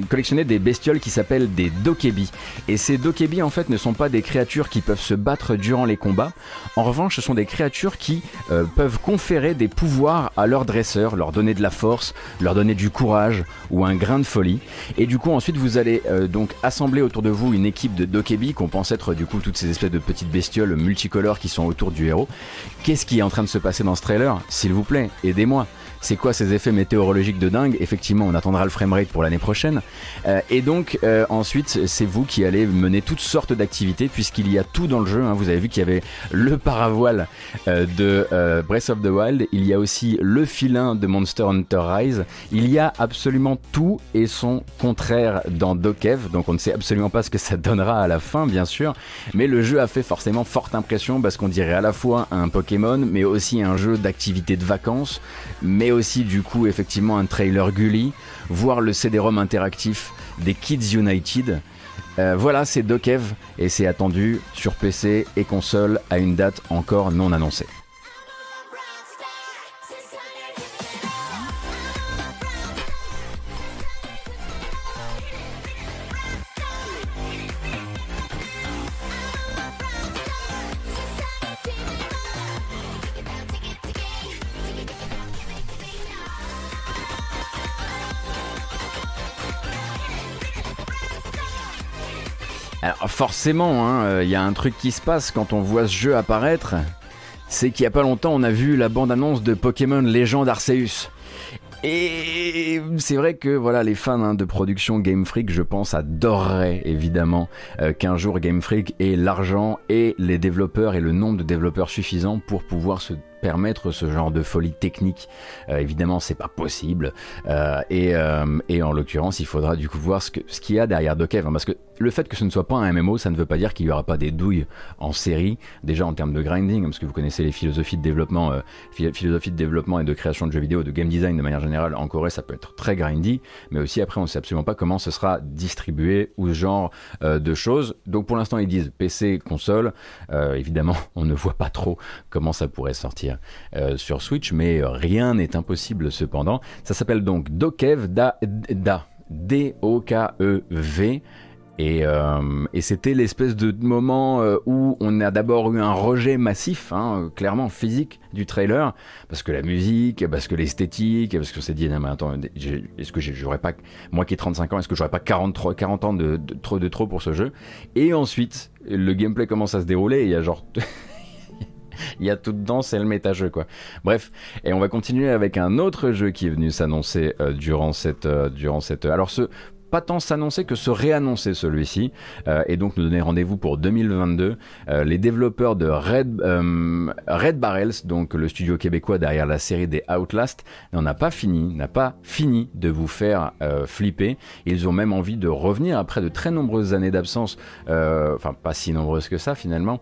collectionnez des bestioles qui s'appellent des dokebi, et ces dokebi en fait ne sont pas des créatures qui peuvent se battre durant les combats. En revanche, ce sont des créatures qui peuvent conférer des pouvoirs à leurs dresseurs, leur donner de la force, leur donner du courage ou un grain de folie. Et du coup ensuite vous allez donc assembler autour de vous une équipe de dokebi qu'on pense être du coup toutes ces espèces de petites bestioles multicolores qui sont autour du héros. Qu'est-ce qui est en train de se passer dans ce trailer, s'il vous plaît, aidez-moi? C'est quoi ces effets météorologiques de dingue? Effectivement, on attendra le framerate pour l'année prochaine. Et donc, ensuite, c'est vous qui allez mener toutes sortes d'activités, puisqu'il y a tout dans le jeu, hein. Vous avez vu qu'il y avait le paravoile de Breath of the Wild, il y a aussi le filin de Monster Hunter Rise, il y a absolument tout et son contraire dans Dokev, donc on ne sait absolument pas ce que ça donnera à la fin, bien sûr, mais le jeu a fait forcément forte impression, parce qu'on dirait à la fois un Pokémon, mais aussi un jeu d'activité de vacances, mais aussi du coup effectivement un trailer Gully, voir le CD-ROM interactif des Kids United. Voilà, c'est Dokev, et c'est attendu sur PC et console à une date encore non annoncée. Alors forcément, hein, y a un truc qui se passe quand on voit ce jeu apparaître, c'est qu'il n'y a pas longtemps on a vu la bande-annonce de Pokémon Légende Arceus. Et c'est vrai que voilà, les fans de production Game Freak, je pense, adoreraient évidemment qu'un jour Game Freak ait l'argent et les développeurs et le nombre de développeurs suffisants pour pouvoir se permettre ce genre de folie technique. Évidemment c'est pas possible, et en l'occurrence il faudra du coup voir ce qu'il y a derrière Dokev, hein, parce que le fait que ce ne soit pas un MMO, ça ne veut pas dire qu'il n'y aura pas des douilles en série, déjà en termes de grinding, hein, parce que vous connaissez les philosophies de développement et de création de jeux vidéo, de game design de manière générale. En Corée ça peut être très grindy, mais aussi après on ne sait absolument pas comment ce sera distribué ou ce genre de choses. Donc pour l'instant ils disent PC, console, évidemment on ne voit pas trop comment ça pourrait sortir sur Switch, mais rien n'est impossible cependant. Ça s'appelle donc Dokev, D-O-K-E-V, et c'était l'espèce de moment où on a d'abord eu un rejet massif, hein, clairement physique, du trailer, parce que la musique, parce que l'esthétique, parce qu'on s'est dit non mais attends, est-ce que j'aurais pas, moi qui ai 35 ans, est-ce que j'aurais pas 40 ans de trop pour ce jeu? Et ensuite le gameplay commence à se dérouler et il y a genre il y a tout dedans, c'est le méta-jeu quoi. Bref, et on va continuer avec un autre jeu qui est venu s'annoncer durant cette... Alors ce pas tant s'annoncer que se réannoncer celui-ci, et donc nous donner rendez-vous pour 2022. Les développeurs de Red Barrels, donc le studio québécois derrière la série des Outlast, n'a pas fini de vous faire flipper. Ils ont même envie de revenir après de très nombreuses années d'absence, enfin pas si nombreuses que ça finalement,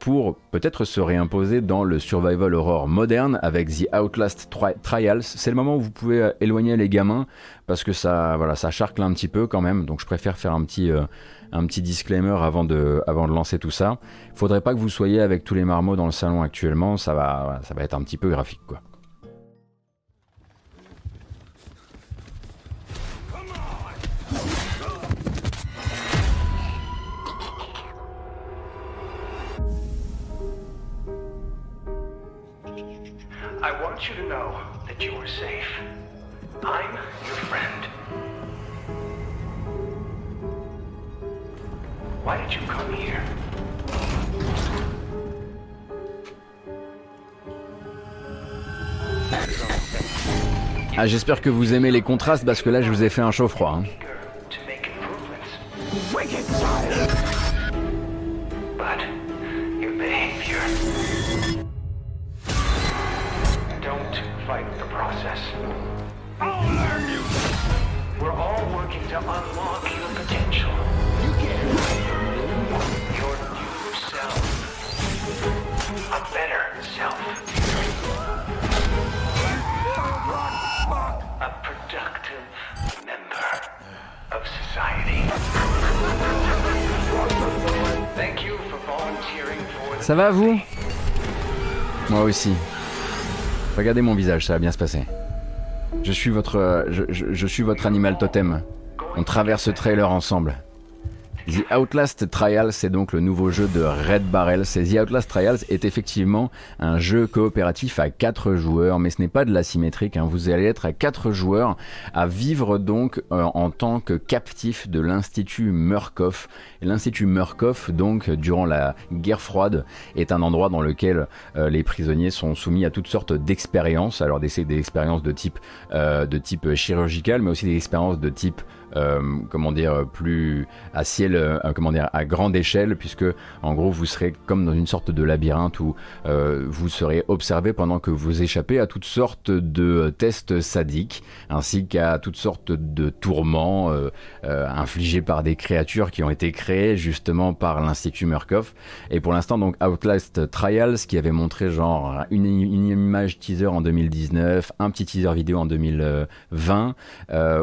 pour peut-être se réimposer dans le survival horror moderne avec The Outlast Trials. C'est le moment où vous pouvez éloigner les gamins parce que ça, voilà, ça charcle un petit peu quand même, donc je préfère faire un petit disclaimer avant de lancer tout ça. Faudrait pas que vous soyez avec tous les marmots dans le salon actuellement, ça va être un petit peu graphique quoi. I want you to know that you are safe. I'm your friend. Why did you come here? Ah, j'espère que vous aimez les contrastes parce que là je vous ai fait un chaud froid. Hein. Ça va vous? Moi aussi. Regardez mon visage, ça va bien se passer. Je suis votre, je suis votre animal totem. On traverse ce trailer ensemble. The Outlast Trials, c'est donc le nouveau jeu de Red Barrel. The Outlast Trials est effectivement un jeu coopératif à 4 joueurs, mais ce n'est pas de l'asymétrique, hein. Vous allez être à 4 joueurs à vivre donc en tant que captif de l'Institut Murkoff. L'Institut Murkoff, donc, durant la guerre froide, est un endroit dans lequel les prisonniers sont soumis à toutes sortes d'expériences, alors des expériences de type chirurgical, mais aussi des expériences de type... comment dire, plus à ciel, comment dire, à grande échelle, puisque en gros vous serez comme dans une sorte de labyrinthe où vous serez observé pendant que vous échappez à toutes sortes de tests sadiques ainsi qu'à toutes sortes de tourments infligés par des créatures qui ont été créées justement par l'Institut Murkoff. Et pour l'instant donc Outlast Trials, qui avait montré genre une image teaser en 2019, un petit teaser vidéo en 2020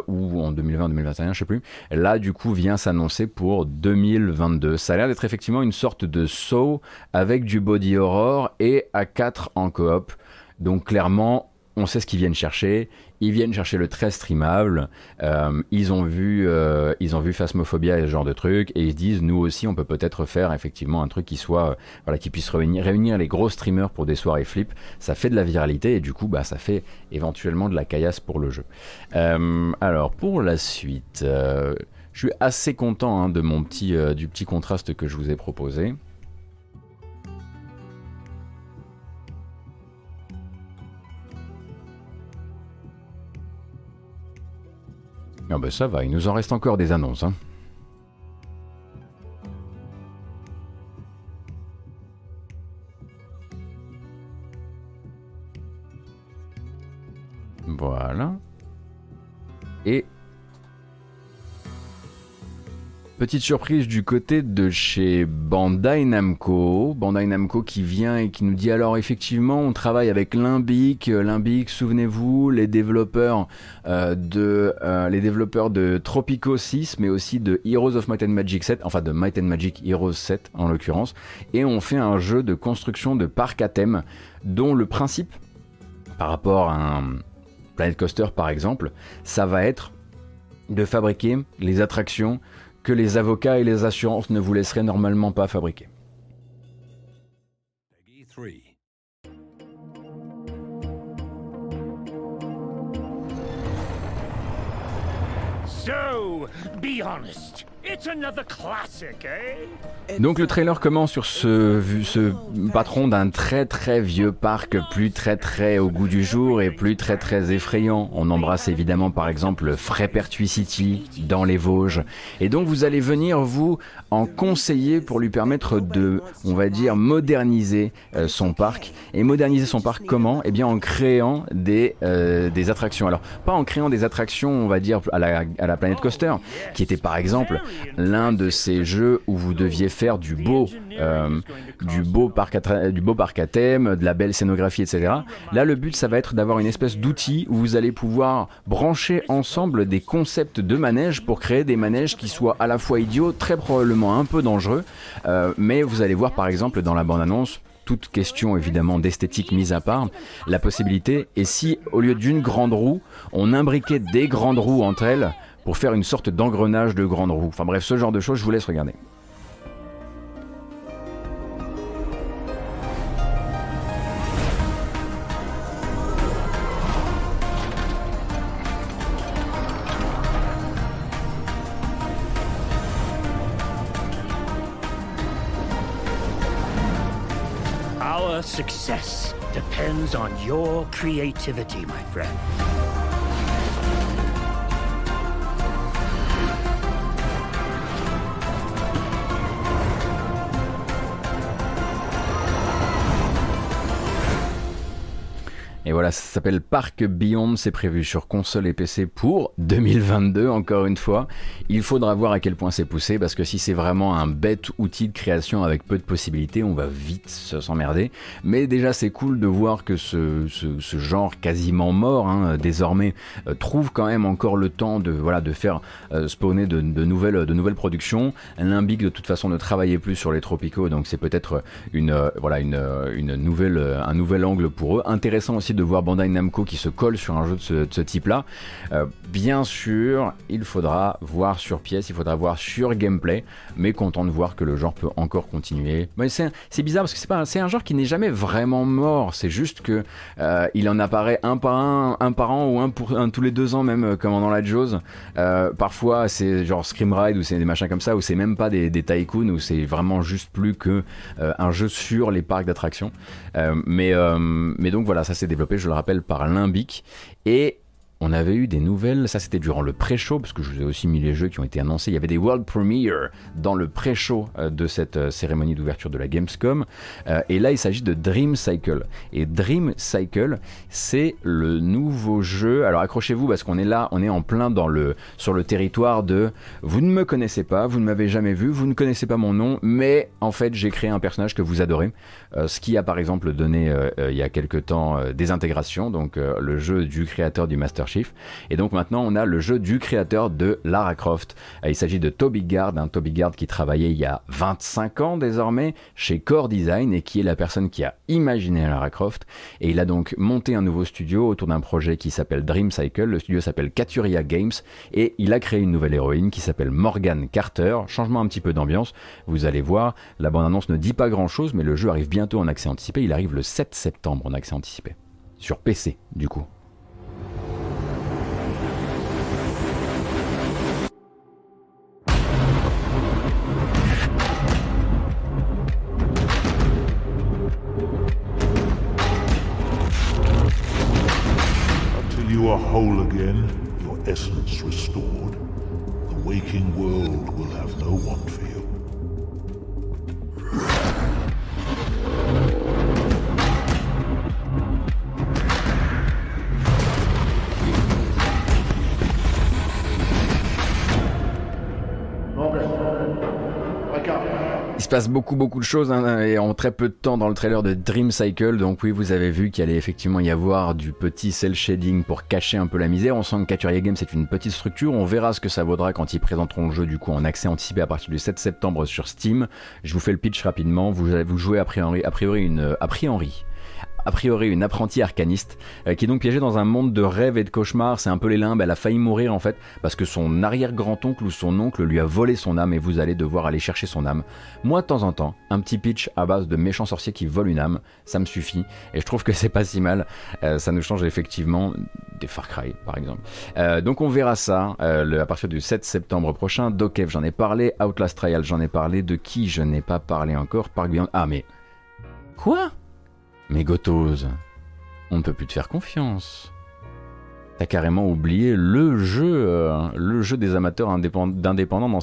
ou en 2020-2021, je sais plus, là du coup vient s'annoncer pour 2022. Ça a l'air d'être effectivement une sorte de saut avec du body horror et à 4 en coop, donc clairement on sait ce qu'ils viennent chercher. Ils viennent chercher le très streamable, ils ont vu Phasmophobia et ce genre de truc, et ils se disent nous aussi on peut peut-être faire effectivement un truc qui soit voilà, qui puisse réunir les gros streamers pour des soirées flip. Ça fait de la viralité et du coup bah, ça fait éventuellement de la caillasse pour le jeu. Alors pour la suite, je suis assez content hein, de mon petit, du petit contraste que je vous ai proposé. Ah bah ça va, il nous en reste encore des annonces. Hein. Voilà. Et... petite surprise du côté de chez Bandai Namco. Bandai Namco qui vient et qui nous dit alors effectivement on travaille avec Limbic. Limbic, souvenez-vous, les développeurs de Tropico 6, mais aussi de Heroes of Might and Magic 7, enfin de Might and Magic Heroes 7 en l'occurrence. Et on fait un jeu de construction de parc à thème dont le principe, par rapport à un Planet Coaster par exemple, ça va être de fabriquer les attractions que les avocats et les assurances ne vous laisseraient normalement pas fabriquer. So, be honest. Donc le trailer commence sur ce patron d'un très très vieux parc, plus très très au goût du jour et plus très très effrayant. On embrasse évidemment par exemple Frépertuis City dans les Vosges. Et donc vous allez venir vous en conseiller pour lui permettre de, on va dire, moderniser son parc. Et moderniser son parc comment? Eh bien en créant des attractions. Alors pas en créant des attractions, on va dire, à la Planet Coaster, qui était par exemple l'un de ces jeux où vous deviez faire du beau parc à thème, de la belle scénographie, etc. Là, le but, ça va être d'avoir une espèce d'outil où vous allez pouvoir brancher ensemble des concepts de manèges pour créer des manèges qui soient à la fois idiots, très probablement un peu dangereux, mais vous allez voir par exemple dans la bande-annonce, toute question évidemment d'esthétique mise à part, la possibilité, et si au lieu d'une grande roue, on imbriquait des grandes roues entre elles pour faire une sorte d'engrenage de grandes roues. Enfin bref, ce genre de choses, je vous laisse regarder. Our success depends on your creativity, my friend. Et voilà, ça s'appelle Park Beyond, c'est prévu sur console et PC pour 2022, encore une fois. Il faudra voir à quel point c'est poussé, parce que si c'est vraiment un bête outil de création avec peu de possibilités, on va vite s'emmerder. Mais déjà, c'est cool de voir que ce genre quasiment mort, hein, désormais, trouve quand même encore le temps de, voilà, de faire spawner de nouvelles productions. Limbic, de toute façon, ne travaillait plus sur les Tropicaux, donc c'est peut-être un nouvel angle pour eux. Intéressant aussi de voir Bandai Namco qui se colle sur un jeu de ce type là. Bien sûr, il faudra voir sur pièce, il faudra voir sur gameplay, mais content de voir que le genre peut encore continuer. Mais c'est bizarre parce que c'est un genre qui n'est jamais vraiment mort, c'est juste que il en apparaît un par an ou un tous les 2 ans même, comme dans la Jaws. Parfois c'est genre Scream Ride ou c'est des machins comme ça, ou c'est même pas des tycoons, ou c'est vraiment juste plus que un jeu sur les parcs d'attractions. Mais donc voilà, ça c'est développé, je le rappelle, par Limbic. Et on avait eu des nouvelles, ça c'était durant le pré-show, parce que je vous ai aussi mis les jeux qui ont été annoncés. Il y avait des world premiere dans le pré-show de cette cérémonie d'ouverture de la Gamescom, et là il s'agit de Dream Cycle. Et Dream Cycle, c'est le nouveau jeu, alors accrochez-vous parce qu'on est là, on est en plein sur le territoire de vous ne me connaissez pas, vous ne m'avez jamais vu, vous ne connaissez pas mon nom, mais en fait j'ai créé un personnage que vous adorez, ce qui a par exemple donné il y a quelques temps des intégrations, donc le jeu du créateur du Master Chief. Et donc maintenant on a le jeu du créateur de Lara Croft. Il s'agit de Toby Gard, hein, Toby Gard qui travaillait il y a 25 ans désormais chez Core Design et qui est la personne qui a imaginé Lara Croft, et il a donc monté un nouveau studio autour d'un projet qui s'appelle Dream Cycle. Le studio s'appelle Katuria Games et il a créé une nouvelle héroïne qui s'appelle Morgan Carter. Changement un petit peu d'ambiance, vous allez voir, la bande-annonce ne dit pas grand-chose, mais le jeu arrive bientôt en accès anticipé, il arrive le 7 septembre en accès anticipé sur PC du coup. Are whole again, your essence restored, the waking world will have no want for you. Il se passe beaucoup de choses, hein, et en très peu de temps dans le trailer de Dream Cycle. Donc oui, vous avez vu qu'il allait effectivement y avoir du petit cel shading pour cacher un peu la misère. On sent que Katuria Games c'est une petite structure, on verra ce que ça vaudra quand ils présenteront le jeu du coup en accès anticipé à partir du 7 septembre sur Steam. Je vous fais le pitch rapidement, vous jouez a priori, a priori une apprentie arcaniste, qui est donc piégée dans un monde de rêves et de cauchemars. C'est un peu les limbes, elle a failli mourir en fait, parce que son arrière-grand-oncle ou son oncle lui a volé son âme et vous allez devoir aller chercher son âme. Moi, de temps en temps, un petit pitch à base de méchants sorciers qui volent une âme, ça me suffit, et je trouve que c'est pas si mal. Ça nous change effectivement des Far Cry, par exemple. Donc on verra ça à partir du 7 septembre prochain. Dokev, j'en ai parlé. Outlast Trials, j'en ai parlé. De qui je n'ai pas parlé encore? Park Beyond... Ah, mais... Quoi? Mais Gotos, on ne peut plus te faire confiance. T'as carrément oublié le jeu des amateurs d'indépendants dans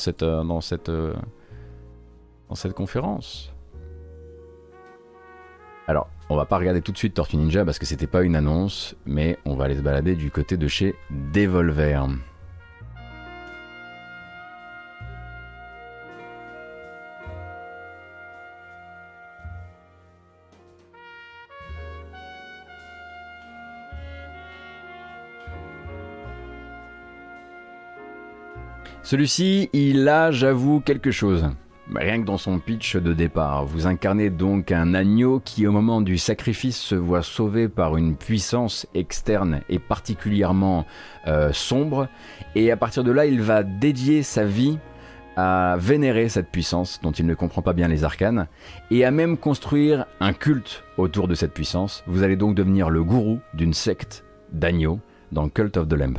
cette conférence. Alors, on va pas regarder tout de suite Tortue Ninja parce que c'était pas une annonce, mais on va aller se balader du côté de chez Devolver. Celui-ci, il a, j'avoue, quelque chose. Rien que dans son pitch de départ, vous incarnez donc un agneau qui au moment du sacrifice se voit sauvé par une puissance externe et particulièrement sombre, et à partir de là il va dédier sa vie à vénérer cette puissance dont il ne comprend pas bien les arcanes, et à même construire un culte autour de cette puissance. Vous allez donc devenir le gourou d'une secte d'agneaux dans Cult of the Lamb.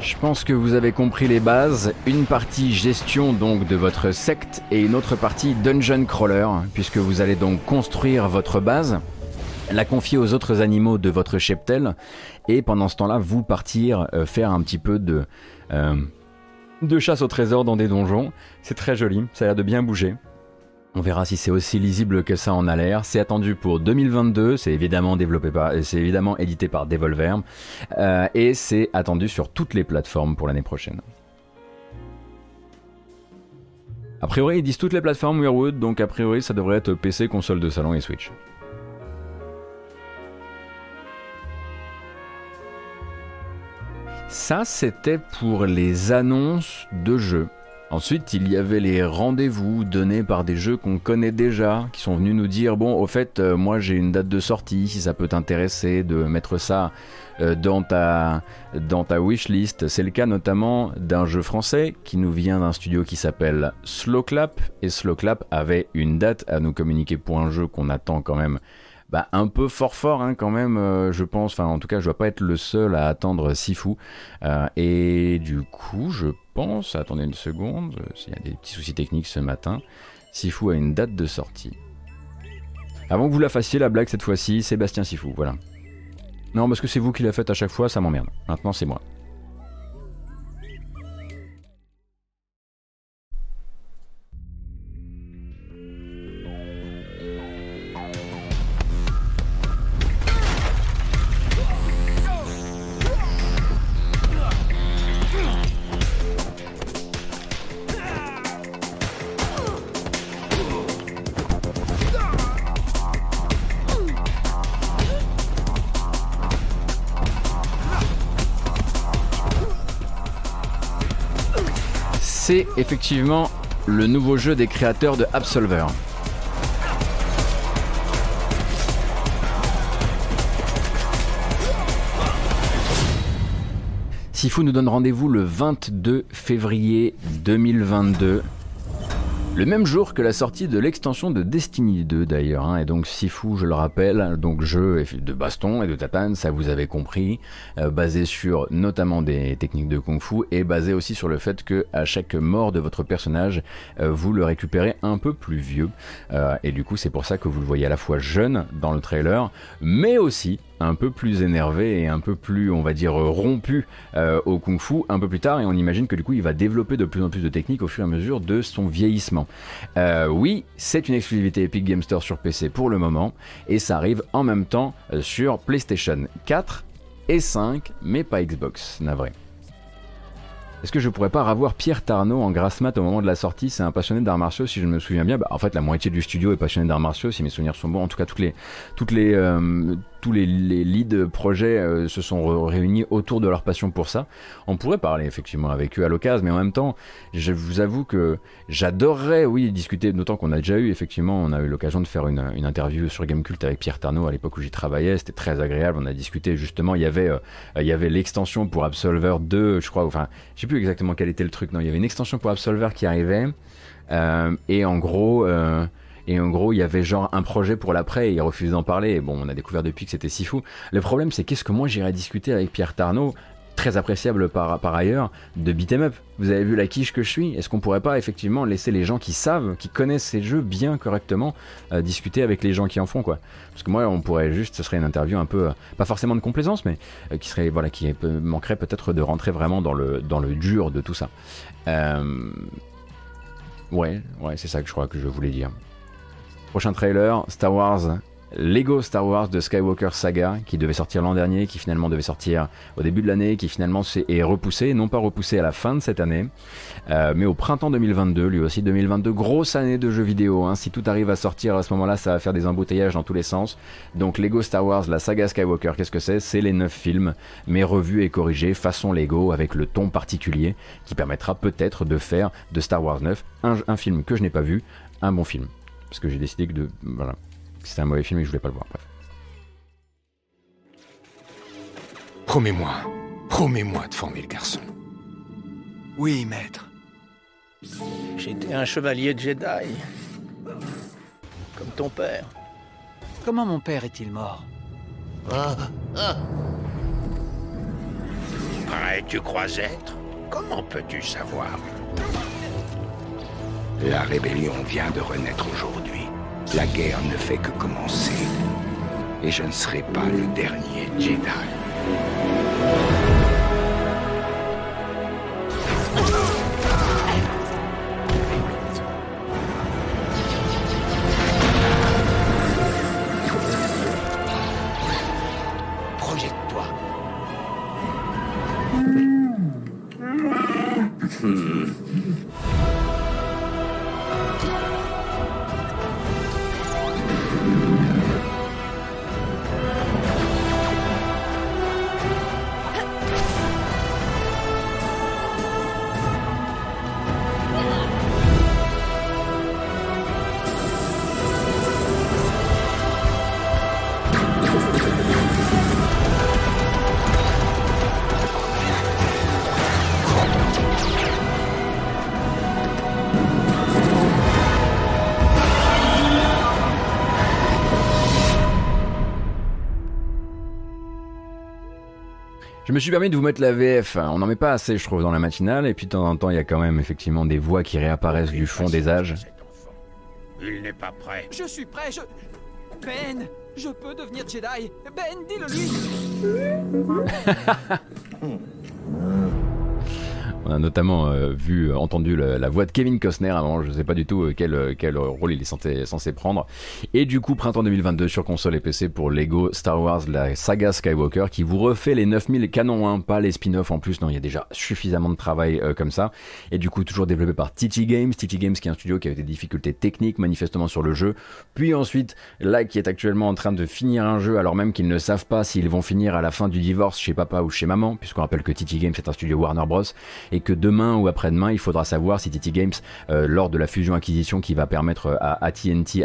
Je pense que vous avez compris les bases, une partie gestion donc de votre secte et une autre partie dungeon crawler, puisque vous allez donc construire votre base, la confier aux autres animaux de votre cheptel, et pendant ce temps-là vous partir faire un petit peu de chasse au trésor dans des donjons. C'est très joli, ça a l'air de bien bouger. On verra si c'est aussi lisible que ça en a l'air. C'est attendu pour 2022, c'est évidemment édité par Devolver, et c'est attendu sur toutes les plateformes pour l'année prochaine. A priori, ils disent toutes les plateformes Weirwood, donc a priori ça devrait être PC, console de salon et Switch. Ça, c'était pour les annonces de jeux. Ensuite, il y avait les rendez-vous donnés par des jeux qu'on connaît déjà, qui sont venus nous dire « Bon, au fait, moi j'ai une date de sortie, si ça peut t'intéresser de mettre ça dans ta wishlist. » C'est le cas notamment d'un jeu français qui nous vient d'un studio qui s'appelle Slowclap, et Slowclap avait une date à nous communiquer pour un jeu qu'on attend quand même un peu fort hein, quand même, je pense. Enfin, en tout cas, je ne dois pas être le seul à attendre Sifu. Et du coup, je pense... Attendez une seconde, il y a des petits soucis techniques ce matin. Sifu a une date de sortie. Avant que vous la fassiez, la blague cette fois-ci, Sébastien Sifu, voilà. Non, parce que c'est vous qui la faites à chaque fois, ça m'emmerde. Maintenant, c'est moi. c'est effectivement le nouveau jeu des créateurs de Absolver. Sifu nous donne rendez-vous le 22 février 2022. Le même jour que la sortie de l'extension de Destiny 2 d'ailleurs, hein, et donc Sifu, je le rappelle, donc jeu de baston et de tatane, ça vous avez compris, basé sur notamment des techniques de Kung Fu et basé aussi sur le fait que à chaque mort de votre personnage, vous le récupérez un peu plus vieux, et du coup c'est pour ça que vous le voyez à la fois jeune dans le trailer, mais aussi un peu plus énervé et un peu plus, on va dire, rompu au Kung Fu un peu plus tard, et on imagine que du coup il va développer de plus en plus de techniques au fur et à mesure de son vieillissement. Oui, c'est une exclusivité Epic Game Store sur PC pour le moment, et ça arrive en même temps sur PlayStation 4 et 5, mais pas Xbox, navré. Est-ce que je pourrais pas avoir Pierre Tarnot en grasse mat au moment de la sortie? C'est un passionné d'arts martiaux si je me souviens bien. Bah, en fait la moitié du studio est passionné d'arts martiaux si mes souvenirs sont bons. En tout cas tous les leads projets se sont réunis autour de leur passion pour ça. On pourrait parler effectivement avec eux à l'occasion, mais en même temps je vous avoue que j'adorerais discuter, d'autant qu'on a déjà eu effectivement, on a eu l'occasion de faire une interview sur Gamecult avec Pierre Tarnot à l'époque où j'y travaillais, c'était très agréable, on a discuté justement, il y avait l'extension pour Absolver 2 je crois, enfin je sais plus exactement quel était le truc. Non, il y avait une extension pour Absolver qui arrivait et en gros il y avait genre un projet pour l'après et il refusait d'en parler, et bon on a découvert depuis que c'était si fou. Le problème c'est qu'est-ce que moi j'irais discuter avec Pierre Tarnot, très appréciable par ailleurs, de beat'em up. Vous avez vu la quiche que je suis, est-ce qu'on pourrait pas effectivement laisser les gens qui savent, qui connaissent ces jeux bien correctement, discuter avec les gens qui en font quoi. Parce que moi on pourrait juste, ce serait une interview un peu, pas forcément de complaisance, mais qui serait, voilà, qui manquerait peut-être de rentrer vraiment dans le dur de tout ça. Ouais, c'est ça que je crois que je voulais dire. Prochain trailer, Star Wars. Lego Star Wars de Skywalker Saga qui devait sortir l'an dernier, qui finalement devait sortir au début de l'année, qui finalement est repoussé, non pas repoussé à la fin de cette année mais au printemps 2022 lui aussi. 2022, grosse année de jeux vidéo hein. Si tout arrive à sortir à ce moment là, ça va faire des embouteillages dans tous les sens. Donc Lego Star Wars, la saga Skywalker, qu'est-ce que c'est? C'est les 9 films mais revus et corrigés façon Lego avec le ton particulier qui permettra peut-être de faire de Star Wars 9 un film que je n'ai pas vu, un bon film, parce que j'ai décidé que voilà, c'était un mauvais film et je voulais pas le voir, bref. Promets-moi de former le garçon. Oui, maître. J'étais un chevalier Jedi. Comme ton père. Comment mon père est-il mort? Pareil, tu crois être? Comment peux-tu savoir? La rébellion vient de renaître aujourd'hui. La guerre ne fait que commencer, et je ne serai pas le dernier Jedi. Projette-toi. Je me suis permis de vous mettre la VF, on n'en met pas assez je trouve dans la matinale, et puis de temps en temps il y a quand même effectivement des voix qui réapparaissent du fond des âges. Il n'est pas prêt. Je suis prêt, Ben, je peux devenir Jedi. Ben, dis-le lui. On a notamment entendu la voix de Kevin Costner avant, je ne sais pas du tout quel rôle il est censé prendre. Et du coup, printemps 2022 sur console et PC pour Lego Star Wars, la saga Skywalker, qui vous refait les 9000 canons, hein, pas les spin-offs en plus, non, il y a déjà suffisamment de travail comme ça. Et du coup, toujours développé par TT Games qui est un studio qui a eu des difficultés techniques manifestement sur le jeu. Puis ensuite, là, qui est actuellement en train de finir un jeu, alors même qu'ils ne savent pas s'ils vont finir à la fin du divorce chez papa ou chez maman, puisqu'on rappelle que TT Games est un studio Warner Bros. Et et que demain ou après-demain, il faudra savoir si TT Games, lors de la fusion-acquisition qui va permettre à AT&T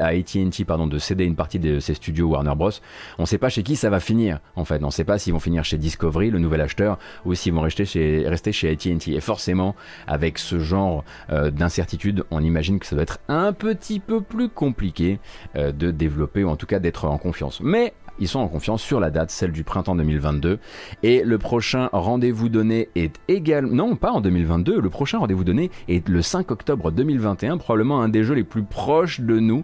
de céder une partie de ses studios Warner Bros, on ne sait pas chez qui ça va finir, en fait. On ne sait pas s'ils vont finir chez Discovery, le nouvel acheteur, ou s'ils vont rester chez AT&T. Et forcément, avec ce genre d'incertitude, on imagine que ça doit être un petit peu plus compliqué de développer, ou en tout cas d'être en confiance. Mais ils sont en confiance sur la date, celle du printemps 2022. Et le prochain rendez-vous donné est également... Non, pas en 2022. Le prochain rendez-vous donné est le 5 octobre 2021. Probablement un des jeux les plus proches de nous.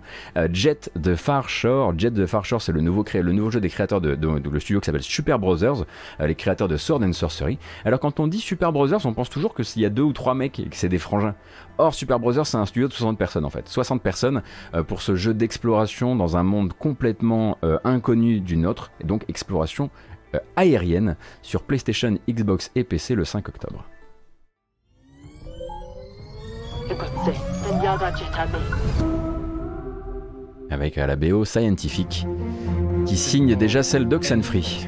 Jet the Far Shore. Jet the Far Shore, c'est le nouveau jeu des créateurs de le studio qui s'appelle Super Brothers. Les créateurs de Sword and Sorcery. Alors quand on dit Super Brothers, on pense toujours que s'il y a 2 ou 3 mecs et que c'est des frangins. Or, Super Brothers, c'est un studio de 60 personnes en fait. 60 personnes pour ce jeu d'exploration dans un monde complètement inconnu du nôtre, et donc exploration aérienne sur PlayStation, Xbox et PC le 5 octobre. Avec à la BO Scientific qui signe déjà celle d'Oxenfree.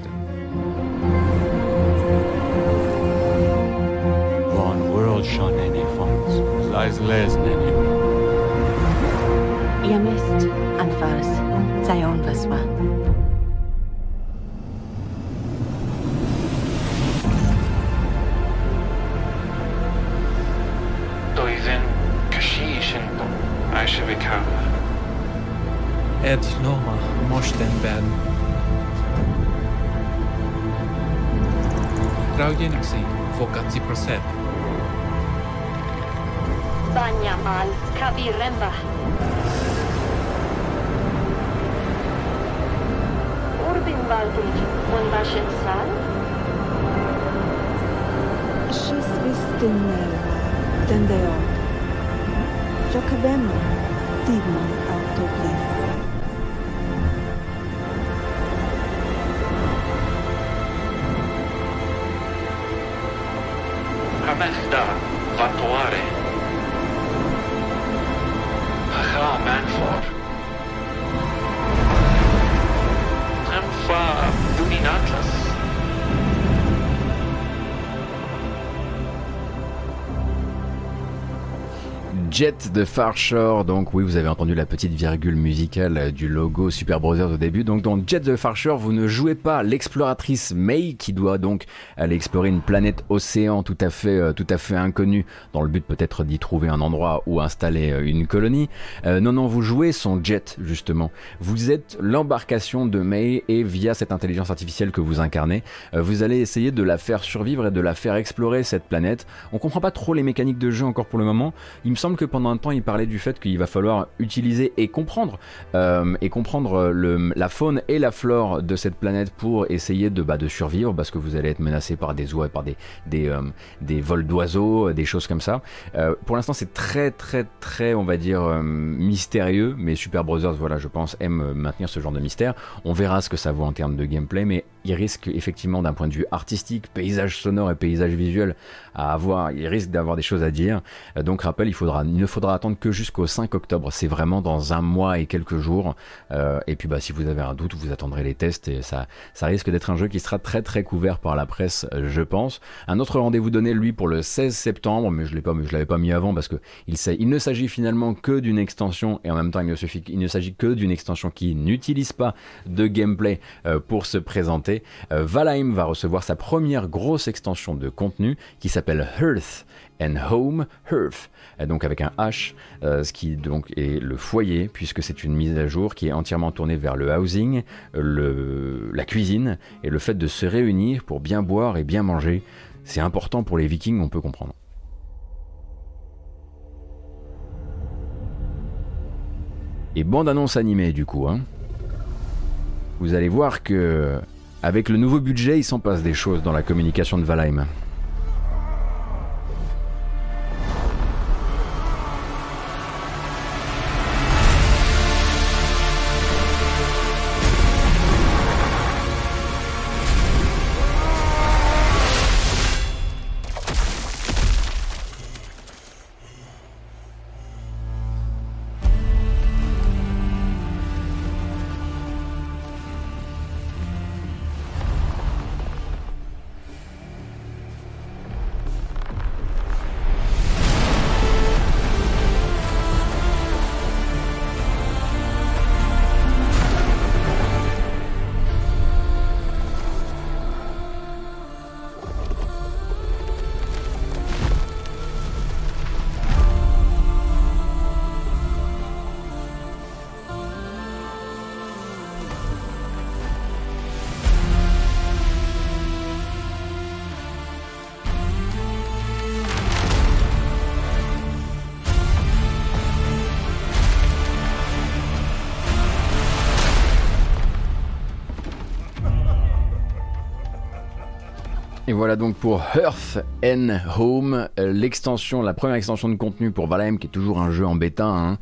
Jet the Far Shore, donc oui, vous avez entendu la petite virgule musicale du logo Super Brothers au début. Donc dans Jet the Far Shore, vous ne jouez pas l'exploratrice May qui doit donc aller explorer une planète océan tout à fait inconnue dans le but peut-être d'y trouver un endroit où installer une colonie. Non, vous jouez son jet justement. Vous êtes l'embarcation de May et via cette intelligence artificielle que vous incarnez, vous allez essayer de la faire survivre et de la faire explorer cette planète. On comprend pas trop les mécaniques de jeu encore pour le moment. Il me semble que pendant un temps il parlait du fait qu'il va falloir utiliser et comprendre la faune et la flore de cette planète pour essayer de survivre, parce que vous allez être menacé par des oies, par des vols d'oiseaux, des choses comme ça. Pour l'instant c'est très on va dire mystérieux, mais Super Brothers, voilà, je pense aime maintenir ce genre de mystère. On verra ce que ça vaut en termes de gameplay, mais il risque effectivement d'un point de vue artistique, paysage sonore et paysage visuel il risque d'avoir des choses à dire. Donc rappel, il ne faudra attendre que jusqu'au 5 octobre, c'est vraiment dans un mois et quelques jours. Et puis si vous avez un doute, vous attendrez les tests et ça risque d'être un jeu qui sera très couvert par la presse, je pense. Un autre rendez-vous donné lui pour le 16 septembre, mais je l'avais pas mis avant parce que il ne s'agit finalement que d'une extension, et en même temps il ne s'agit que d'une extension qui n'utilise pas de gameplay pour se présenter. Valheim va recevoir sa première grosse extension de contenu qui s'appelle Hearth and Home. Hearth, donc avec un H, ce qui donc est le foyer, puisque c'est une mise à jour qui est entièrement tournée vers le housing, la cuisine et le fait de se réunir pour bien boire et bien manger. C'est important pour les Vikings, on peut comprendre. Et bande-annonce animée du coup. Vous allez voir que avec le nouveau budget, il s'en passe des choses dans la communication de Valheim. Et voilà donc pour Earth and Home, l'extension, la première extension de contenu pour Valheim, qui est toujours un jeu en bêta, hein.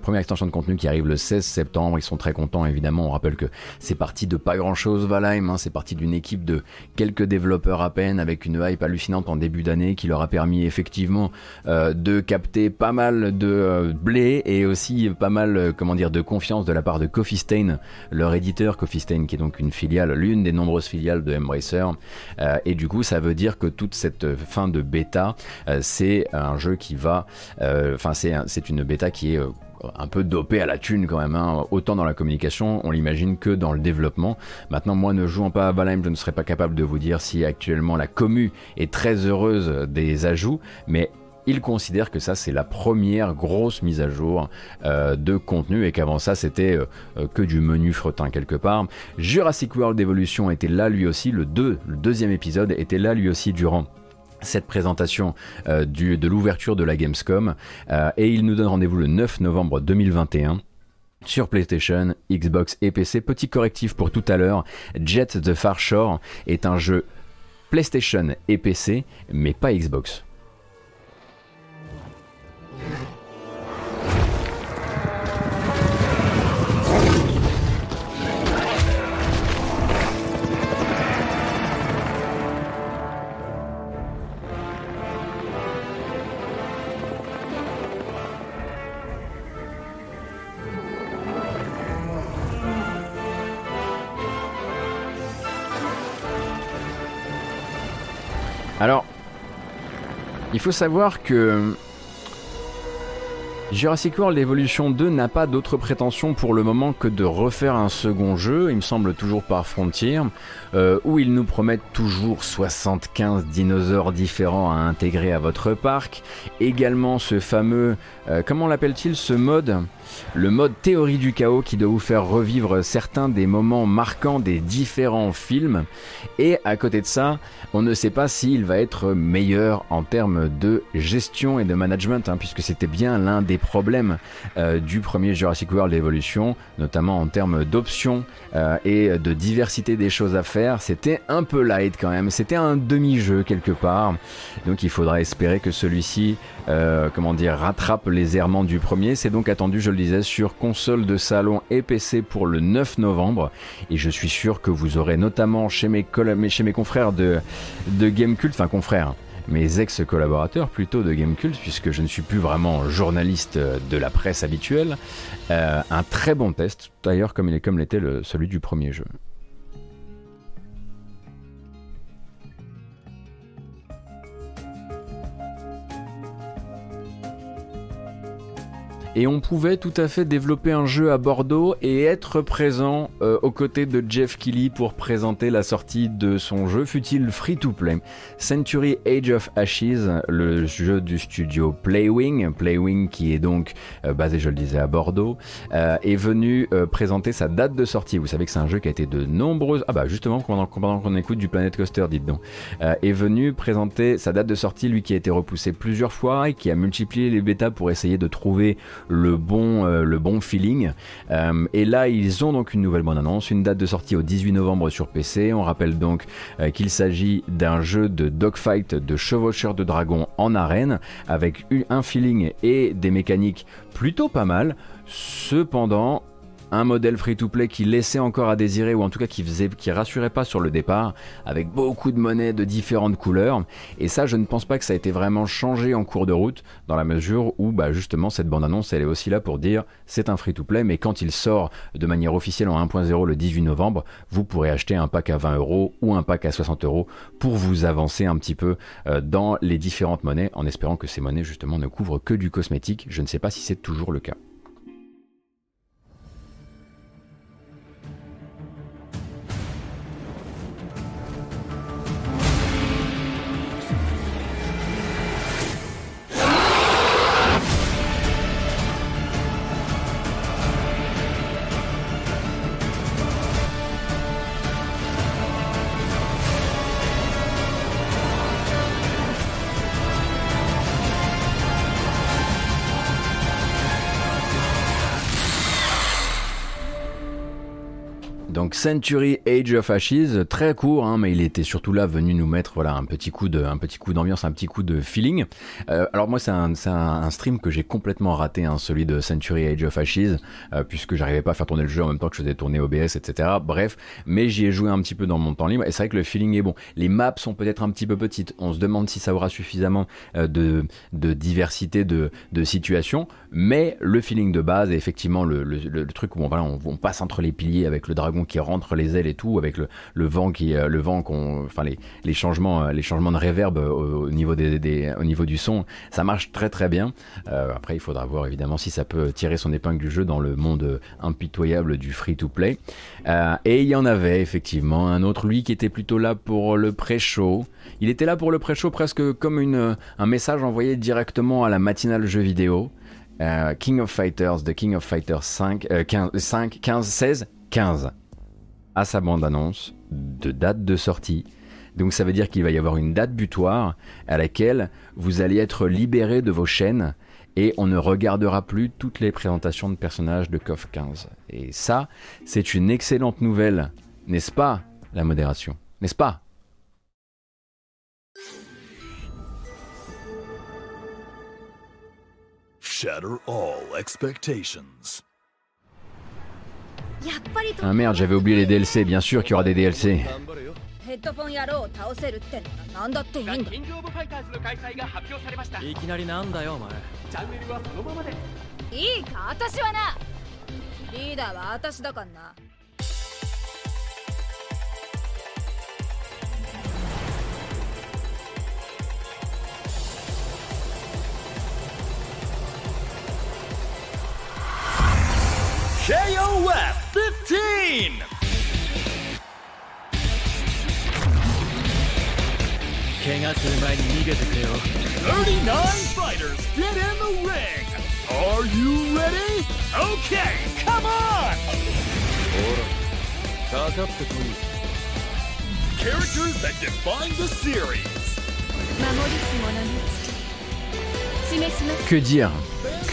Première extension de contenu qui arrive le 16 septembre, ils sont très contents évidemment, on rappelle que c'est parti de pas grand chose Valheim, hein. C'est parti d'une équipe de quelques développeurs à peine, avec une hype hallucinante en début d'année qui leur a permis effectivement de capter pas mal de blé et aussi pas mal comment dire, de confiance de la part de Coffee Stain, leur éditeur, Coffee Stain qui est donc une filiale, l'une des nombreuses filiales de Embracer, et du coup ça veut dire que toute cette fin de bêta c'est un jeu qui va enfin c'est une bêta qui est un peu dopé à la thune quand même, hein. Autant dans la communication, on l'imagine, que dans le développement. Maintenant, moi, ne jouant pas à Valheim, je ne serais pas capable de vous dire si actuellement la commu est très heureuse des ajouts, mais il considère que ça c'est la première grosse mise à jour de contenu et qu'avant ça c'était que du menu fretin quelque part. Jurassic World Evolution était là lui aussi, le deuxième épisode était là lui aussi durant cette présentation de l'ouverture de la Gamescom, et il nous donne rendez-vous le 9 novembre 2021 sur PlayStation, Xbox et PC. Petit correctif pour tout à l'heure, Jet the Far Shore est un jeu PlayStation et PC mais pas Xbox. Alors, il faut savoir que Jurassic World Evolution 2 n'a pas d'autre prétention pour le moment que de refaire un second jeu, il me semble toujours par Frontier, où ils nous promettent toujours 75 dinosaures différents à intégrer à votre parc. Également ce fameux, comment l'appelle-t-il ce mode ? Le mode théorie du chaos qui doit vous faire revivre certains des moments marquants des différents films. Et à côté de ça, on ne sait pas s'il va être meilleur en termes de gestion et de management, hein, puisque c'était bien l'un des problèmes du premier Jurassic World Evolution, notamment en termes d'options et de diversité des choses à faire. C'était un peu light quand même, c'était un demi-jeu quelque part, donc il faudra espérer que celui-ci comment dire, rattrape les errements du premier. C'est donc attendu, je le disais, sur console de salon et PC pour le 9 novembre, et je suis sûr que vous aurez notamment chez mes confrères de Gamekult, enfin confrères, mes ex-collaborateurs plutôt de Gamekult, puisque je ne suis plus vraiment journaliste de la presse habituelle, un très bon test, d'ailleurs comme l'était celui du premier jeu. Et on pouvait tout à fait développer un jeu à Bordeaux et être présent aux côtés de Jeff Keighley pour présenter la sortie de son jeu, fut-il free-to-play. Century Age of Ashes, le jeu du studio Playwing qui est donc basé, je le disais, à Bordeaux, est venu présenter sa date de sortie. Vous savez que c'est un jeu qui a été de nombreuses... Ah bah justement, pendant qu'on écoute du Planet Coaster, dites donc. Est venu présenter sa date de sortie, lui qui a été repoussé plusieurs fois et qui a multiplié les bêtas pour essayer de trouver le bon feeling, et là ils ont donc une nouvelle bonne annonce, une date de sortie au 18 novembre sur PC. On rappelle donc qu'il s'agit d'un jeu de dogfight, de chevaucheur de dragons en arène, avec un feeling et des mécaniques plutôt pas mal, cependant un modèle free-to-play qui laissait encore à désirer, ou en tout cas qui rassurait pas sur le départ, avec beaucoup de monnaie de différentes couleurs. Et ça, je ne pense pas que ça a été vraiment changé en cours de route, dans la mesure où bah, justement cette bande-annonce elle est aussi là pour dire c'est un free-to-play, mais quand il sort de manière officielle en 1.0 le 18 novembre, vous pourrez acheter un pack à 20€ ou un pack à 60€ pour vous avancer un petit peu dans les différentes monnaies, en espérant que ces monnaies justement ne couvrent que du cosmétique. Je ne sais pas si c'est toujours le cas. Donc Century Age of Ashes, très court, hein, mais il était surtout là venu nous mettre voilà, un petit coup d'ambiance, un petit coup de feeling. Alors moi c'est un stream que j'ai complètement raté, hein, celui de Century Age of Ashes, puisque j'arrivais pas à faire tourner le jeu en même temps que je faisais tourner OBS, etc. Bref, mais j'y ai joué un petit peu dans mon temps libre et c'est vrai que le feeling est bon. Les maps sont peut-être un petit peu petites, on se demande si ça aura suffisamment de diversité de situations, mais le feeling de base et effectivement le truc où on passe entre les piliers avec le dragon qui rentre les ailes et tout, avec les changements de réverb au niveau au niveau du son, ça marche très très bien. Après il faudra voir évidemment si ça peut tirer son épingle du jeu dans le monde impitoyable du free to play. Et il y en avait effectivement un autre, lui, qui était plutôt là pour le pré-show. Il était là pour le pré-show presque comme un message envoyé directement à la matinale jeux vidéo. King of Fighters, The King of Fighters 15. À sa bande-annonce de date de sortie. Donc ça veut dire qu'il va y avoir une date butoir à laquelle vous allez être libéré de vos chaînes et on ne regardera plus toutes les présentations de personnages de KOF 15. Et ça, c'est une excellente nouvelle, n'est-ce pas, la modération? N'est-ce pas? Shatter all expectations. Ah merde, j'avais oublié les DLC, bien sûr qu'il y aura des DLC. KOF 15! Fighters get in the ring! Are you ready? Okay, come on! Characters that define the series! Que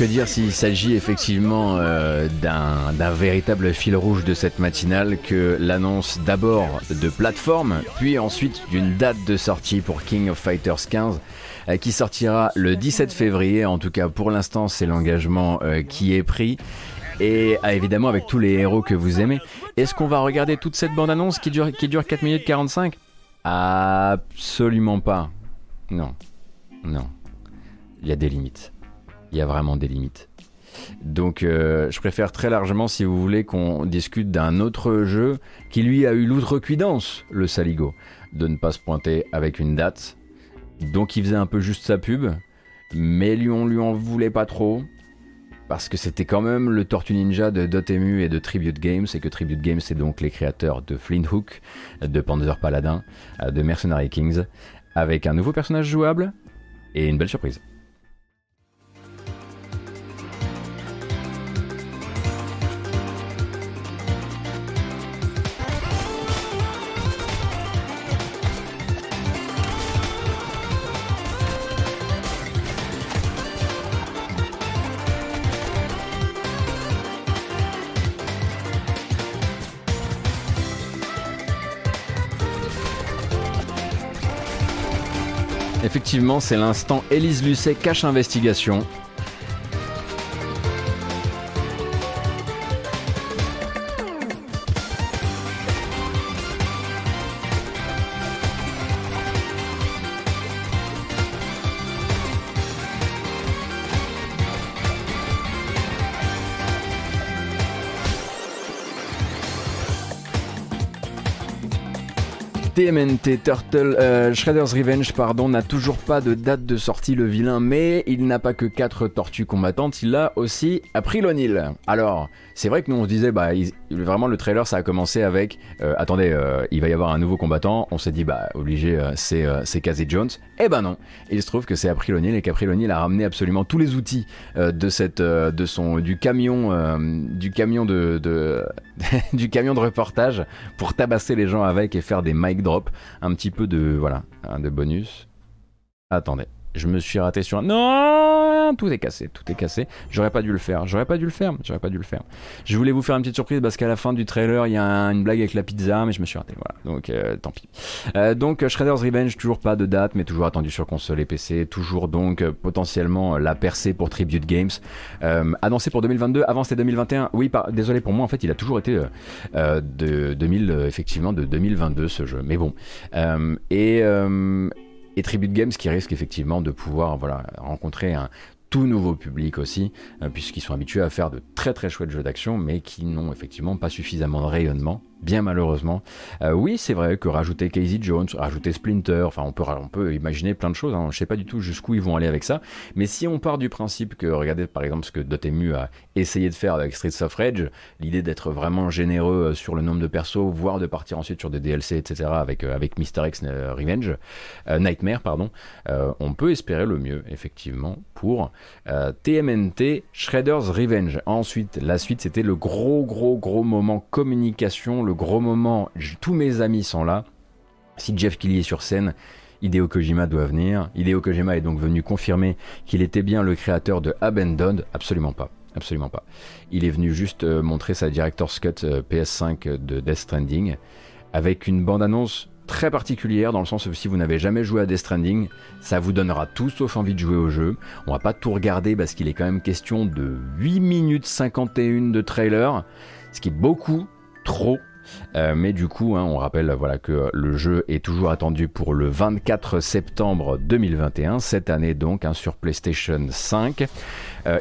dire s'il s'agit effectivement d'un véritable fil rouge de cette matinale que l'annonce d'abord de plateforme, puis ensuite d'une date de sortie pour King of Fighters 15 qui sortira le 17 février, en tout cas pour l'instant c'est l'engagement qui est pris. Et évidemment avec tous les héros que vous aimez, est-ce qu'on va regarder toute cette bande-annonce qui dure 4 minutes 45 ? Absolument pas. Non, non. Il y a des limites, il y a vraiment des limites. Donc je préfère très largement, si vous voulez, qu'on discute d'un autre jeu qui lui a eu l'outrecuidance, le saligo, de ne pas se pointer avec une date. Donc il faisait un peu juste sa pub, mais on lui en voulait pas trop, parce que c'était quand même le Tortue Ninja de Dotemu et de Tribute Games, et que Tribute Games c'est donc les créateurs de Flint Hook, de Panzer Paladin, de Mercenary Kings, avec un nouveau personnage jouable et une belle surprise. Effectivement, c'est l'instant Élise Lucet cache investigation. TMNT Turtle Shredder's Revenge pardon n'a toujours pas de date de sortie, le vilain, mais il n'a pas que 4 tortues combattantes, il a aussi April O'Neil. Alors c'est vrai que nous on se disait vraiment le trailer ça a commencé avec il va y avoir un nouveau combattant, on s'est dit c'est Casey Jones, et ben non, il se trouve que c'est April O'Neil et qu'April O'Neil a ramené absolument tous les outils du camion de reportage pour tabasser les gens avec et faire des mic drop, un petit peu de bonus. Attendez, je me suis raté sur un... Non. Ah, tout est cassé, tout est cassé. J'aurais pas dû le faire, j'aurais pas dû le faire, j'aurais pas dû le faire. Je voulais vous faire une petite surprise parce qu'à la fin du trailer, il y a une blague avec la pizza, mais je me suis raté, voilà. Donc tant pis. Donc Shredder's Revenge, toujours pas de date, mais toujours attendu sur console et PC. Toujours donc potentiellement la percée pour Tribute Games. Annoncé pour 2022, avant c'était 2021. Oui, désolé pour moi, en fait, il a toujours été de 2022 ce jeu. Mais bon. Et Tribute Games qui risque effectivement de pouvoir voilà, rencontrer un tout nouveau public aussi, puisqu'ils sont habitués à faire de très très chouettes jeux d'action, mais qui n'ont effectivement pas suffisamment de rayonnement, bien malheureusement. Oui, c'est vrai que rajouter Casey Jones, rajouter Splinter, enfin on peut imaginer plein de choses, hein. Je sais pas du tout jusqu'où ils vont aller avec ça, mais si on part du principe que, regardez par exemple ce que Dotemu a essayé de faire avec Streets of Rage, l'idée d'être vraiment généreux sur le nombre de persos, voire de partir ensuite sur des DLC, etc. avec Mr. X Revenge, Nightmare, pardon, on peut espérer le mieux, effectivement, pour TMNT Shredder's Revenge. Ensuite, la suite, c'était le gros moment communication, le gros moment, tous mes amis sont là. Si Jeff Keighley est sur scène, Hideo Kojima doit venir. Hideo Kojima est donc venu confirmer qu'il était bien le créateur de Abandoned. Absolument pas, absolument pas. Il est venu juste montrer sa Director's Cut PS5 de Death Stranding avec une bande-annonce très particulière, dans le sens où si vous n'avez jamais joué à Death Stranding, ça vous donnera tout sauf envie de jouer au jeu. On va pas tout regarder parce qu'il est quand même question de 8 minutes 51 de trailer, ce qui est beaucoup trop. Mais du coup, hein, on rappelle voilà, que le jeu est toujours attendu pour le 24 septembre 2021, cette année donc, hein, sur PlayStation 5.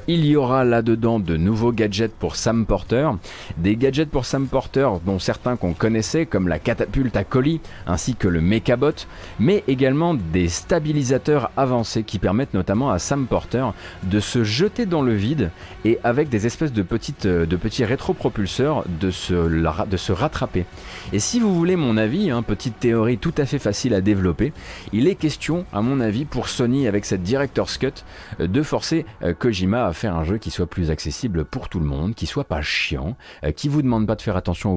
Il y aura là-dedans de nouveaux gadgets pour Sam Porter, des gadgets pour Sam Porter dont certains qu'on connaissait comme la catapulte à colis ainsi que le Mechabot, mais également des stabilisateurs avancés qui permettent notamment à Sam Porter de se jeter dans le vide et avec des espèces de petits rétropropulseurs de se rattraper. Et si vous voulez mon avis, hein, petite théorie tout à fait facile à développer, il est question à mon avis pour Sony avec cette Director's Cut de forcer Kojima à faire un jeu qui soit plus accessible pour tout le monde, qui soit pas chiant, qui vous demande pas de faire attention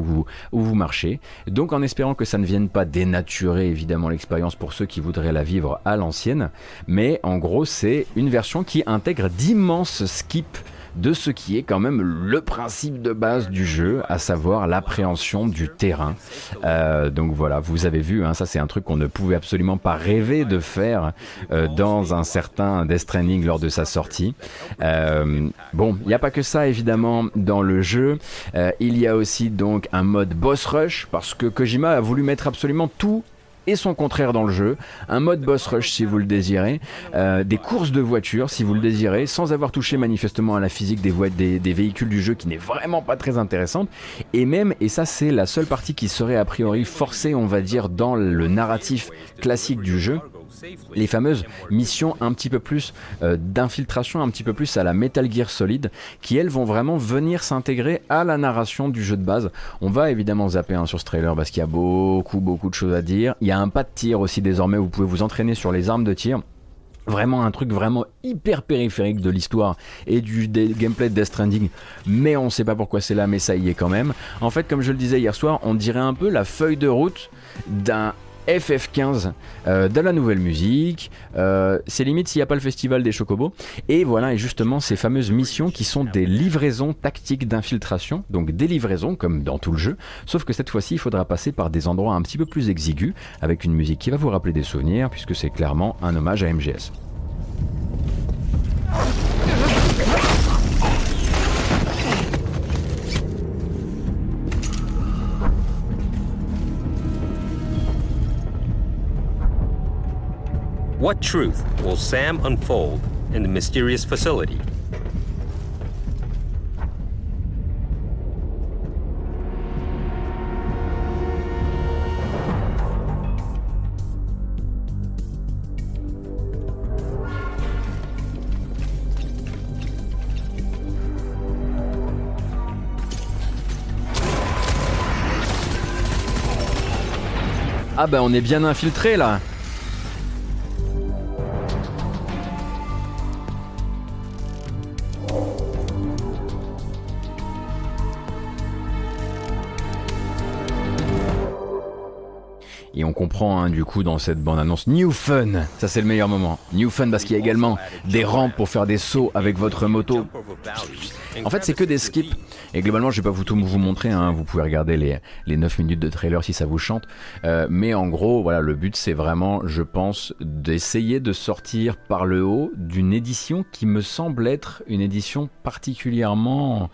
où vous marchez, donc en espérant que ça ne vienne pas dénaturer évidemment l'expérience pour ceux qui voudraient la vivre à l'ancienne, mais en gros c'est une version qui intègre d'immenses skips de ce qui est quand même le principe de base du jeu, à savoir l'appréhension du terrain. Donc voilà, vous avez vu, hein, ça c'est un truc qu'on ne pouvait absolument pas rêver de faire dans un certain Death Stranding lors de sa sortie. Bon, il n'y a pas que ça évidemment dans le jeu. Il y a aussi donc un mode boss rush, parce que Kojima a voulu mettre absolument tout et son contraire dans le jeu, un mode boss rush si vous le désirez, des courses de voitures si vous le désirez, sans avoir touché manifestement à la physique des véhicules du jeu qui n'est vraiment pas très intéressante, et même, et ça c'est la seule partie qui serait a priori forcée on va dire dans le narratif classique du jeu, les fameuses missions un petit peu plus d'infiltration, un petit peu plus à la Metal Gear Solid, qui elles vont vraiment venir s'intégrer à la narration du jeu de base. On va évidemment zapper hein, sur ce trailer parce qu'il y a beaucoup de choses à dire. Il y a un pas de tir aussi désormais, vous pouvez vous entraîner sur les armes de tir. Vraiment un truc vraiment hyper périphérique de l'histoire et du gameplay de Death Stranding, mais on sait pas pourquoi c'est là, mais ça y est quand même. En fait, comme je le disais hier soir, on dirait un peu la feuille de route d'un FF15, de la nouvelle musique, c'est limite s'il n'y a pas le festival des chocobos, et voilà, et justement ces fameuses missions qui sont des livraisons tactiques d'infiltration, donc des livraisons comme dans tout le jeu, sauf que cette fois-ci il faudra passer par des endroits un petit peu plus exigus, avec une musique qui va vous rappeler des souvenirs, puisque c'est clairement un hommage à MGS. What truth will Sam unfold in the mysterious facility? Ah ben on est bien infiltré là. Et on comprend hein, du coup dans cette bande-annonce New Fun, ça c'est le meilleur moment. New Fun parce qu'il y a également des rampes pour faire des sauts avec votre moto. En fait c'est que des skips. Et globalement je vais pas vous montrer, hein, vous pouvez regarder les 9 minutes de trailer si ça vous chante. Mais en gros voilà, le but c'est vraiment je pense d'essayer de sortir par le haut d'une édition qui me semble être une édition particulièrement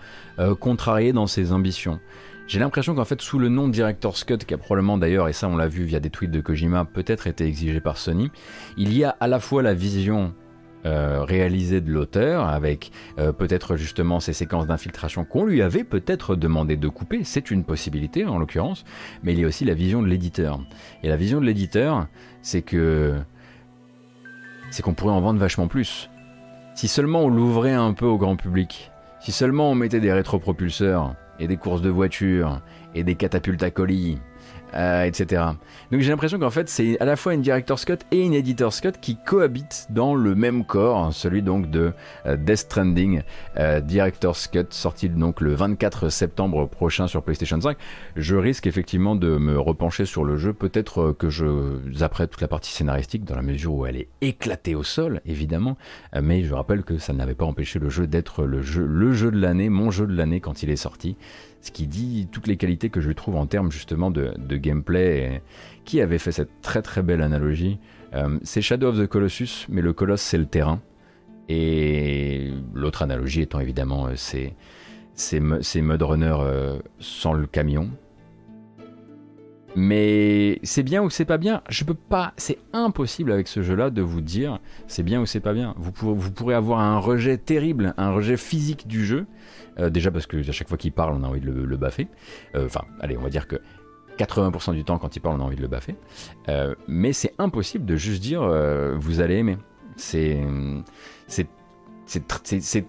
contrariée dans ses ambitions. J'ai l'impression qu'en fait sous le nom Director's Cut, qui a probablement d'ailleurs, et ça on l'a vu via des tweets de Kojima, peut-être été exigé par Sony, il y a à la fois la vision réalisée de l'auteur, avec peut-être justement ces séquences d'infiltration qu'on lui avait peut-être demandé de couper, c'est une possibilité en l'occurrence, mais il y a aussi la vision de l'éditeur. Et la vision de l'éditeur, c'est qu'on pourrait en vendre vachement plus. Si seulement on l'ouvrait un peu au grand public, si seulement on mettait des rétropropulseurs, et des courses de voitures, et des catapultes à colis, etc. Donc j'ai l'impression qu'en fait c'est à la fois une Director's Cut et une Editor's Cut qui cohabitent dans le même corps, celui donc de Death Stranding Director's Cut, sorti donc le 24 septembre prochain sur PlayStation 5. Je risque effectivement de me repencher sur le jeu, peut-être que je apprête toute la partie scénaristique dans la mesure où elle est éclatée au sol, évidemment, mais je rappelle que ça n'avait pas empêché le jeu d'être le jeu de l'année, mon jeu de l'année quand il est sorti. Ce qui dit toutes les qualités que je trouve en termes justement de gameplay. Qui avait fait cette très très belle analogie, c'est Shadow of the Colossus, mais le colosse c'est le terrain. Et l'autre analogie étant évidemment ces Mud Runner sans le camion. Mais c'est bien ou c'est pas bien, je peux pas, c'est impossible avec ce jeu là de vous dire c'est bien ou c'est pas bien. Vous pourrez avoir un rejet terrible, un rejet physique du jeu, déjà parce que à chaque fois qu'il parle on a envie de le baffer, enfin allez on va dire que 80% du temps quand il parle on a envie de le baffer, mais c'est impossible de juste dire vous allez aimer, c'est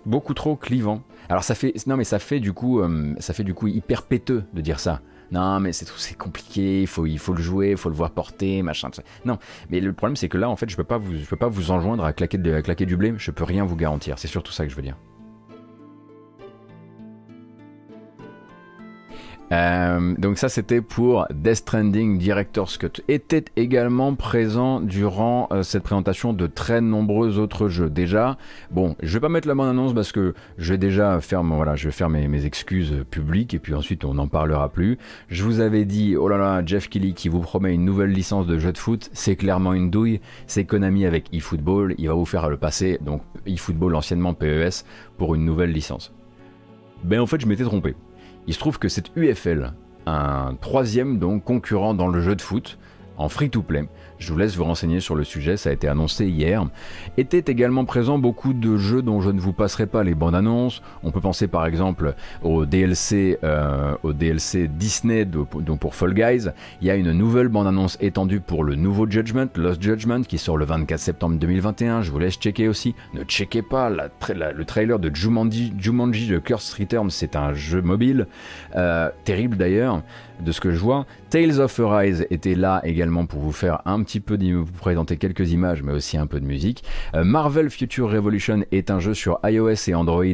beaucoup trop clivant. Alors ça fait, non mais ça fait du coup hyper péteux de dire ça. Non mais c'est compliqué, il faut le jouer, il faut le voir porter, machin. Non, mais le problème c'est que là en fait je peux pas vous enjoindre à claquer du blé, je peux rien vous garantir, c'est surtout ça que je veux dire. Donc ça c'était pour Death Stranding Director's Cut. Était également présent durant cette présentation de très nombreux autres jeux. Déjà, bon, je vais pas mettre la bonne annonce parce que je vais déjà faire, voilà, je vais faire mes excuses publiques et puis ensuite on n'en parlera plus. Je vous avais dit, oh là là, Jeff Keighley qui vous promet une nouvelle licence de jeu de foot, c'est clairement une douille. C'est Konami avec eFootball, il va vous faire le passer, donc eFootball anciennement PES, pour une nouvelle licence. Ben en fait je m'étais trompé. Il se trouve que c'est UFL, un troisième donc concurrent dans le jeu de foot, en free-to-play. Je vous laisse vous renseigner sur le sujet, ça a été annoncé hier. Étaient également présents beaucoup de jeux dont je ne vous passerai pas les bandes annonces. On peut penser par exemple au DLC Disney donc pour Fall Guys. Il y a une nouvelle bande annonce étendue pour le nouveau Judgment, Lost Judgment, qui sort le 24 septembre 2021. Je vous laisse checker aussi. Ne checkez pas le trailer de Jumanji The Cursed Return, c'est un jeu mobile, terrible d'ailleurs de ce que je vois. Tales of Arise était là également pour vous faire un petit peu, vous présenter quelques images mais aussi un peu de musique. Marvel Future Revolution est un jeu sur iOS et Android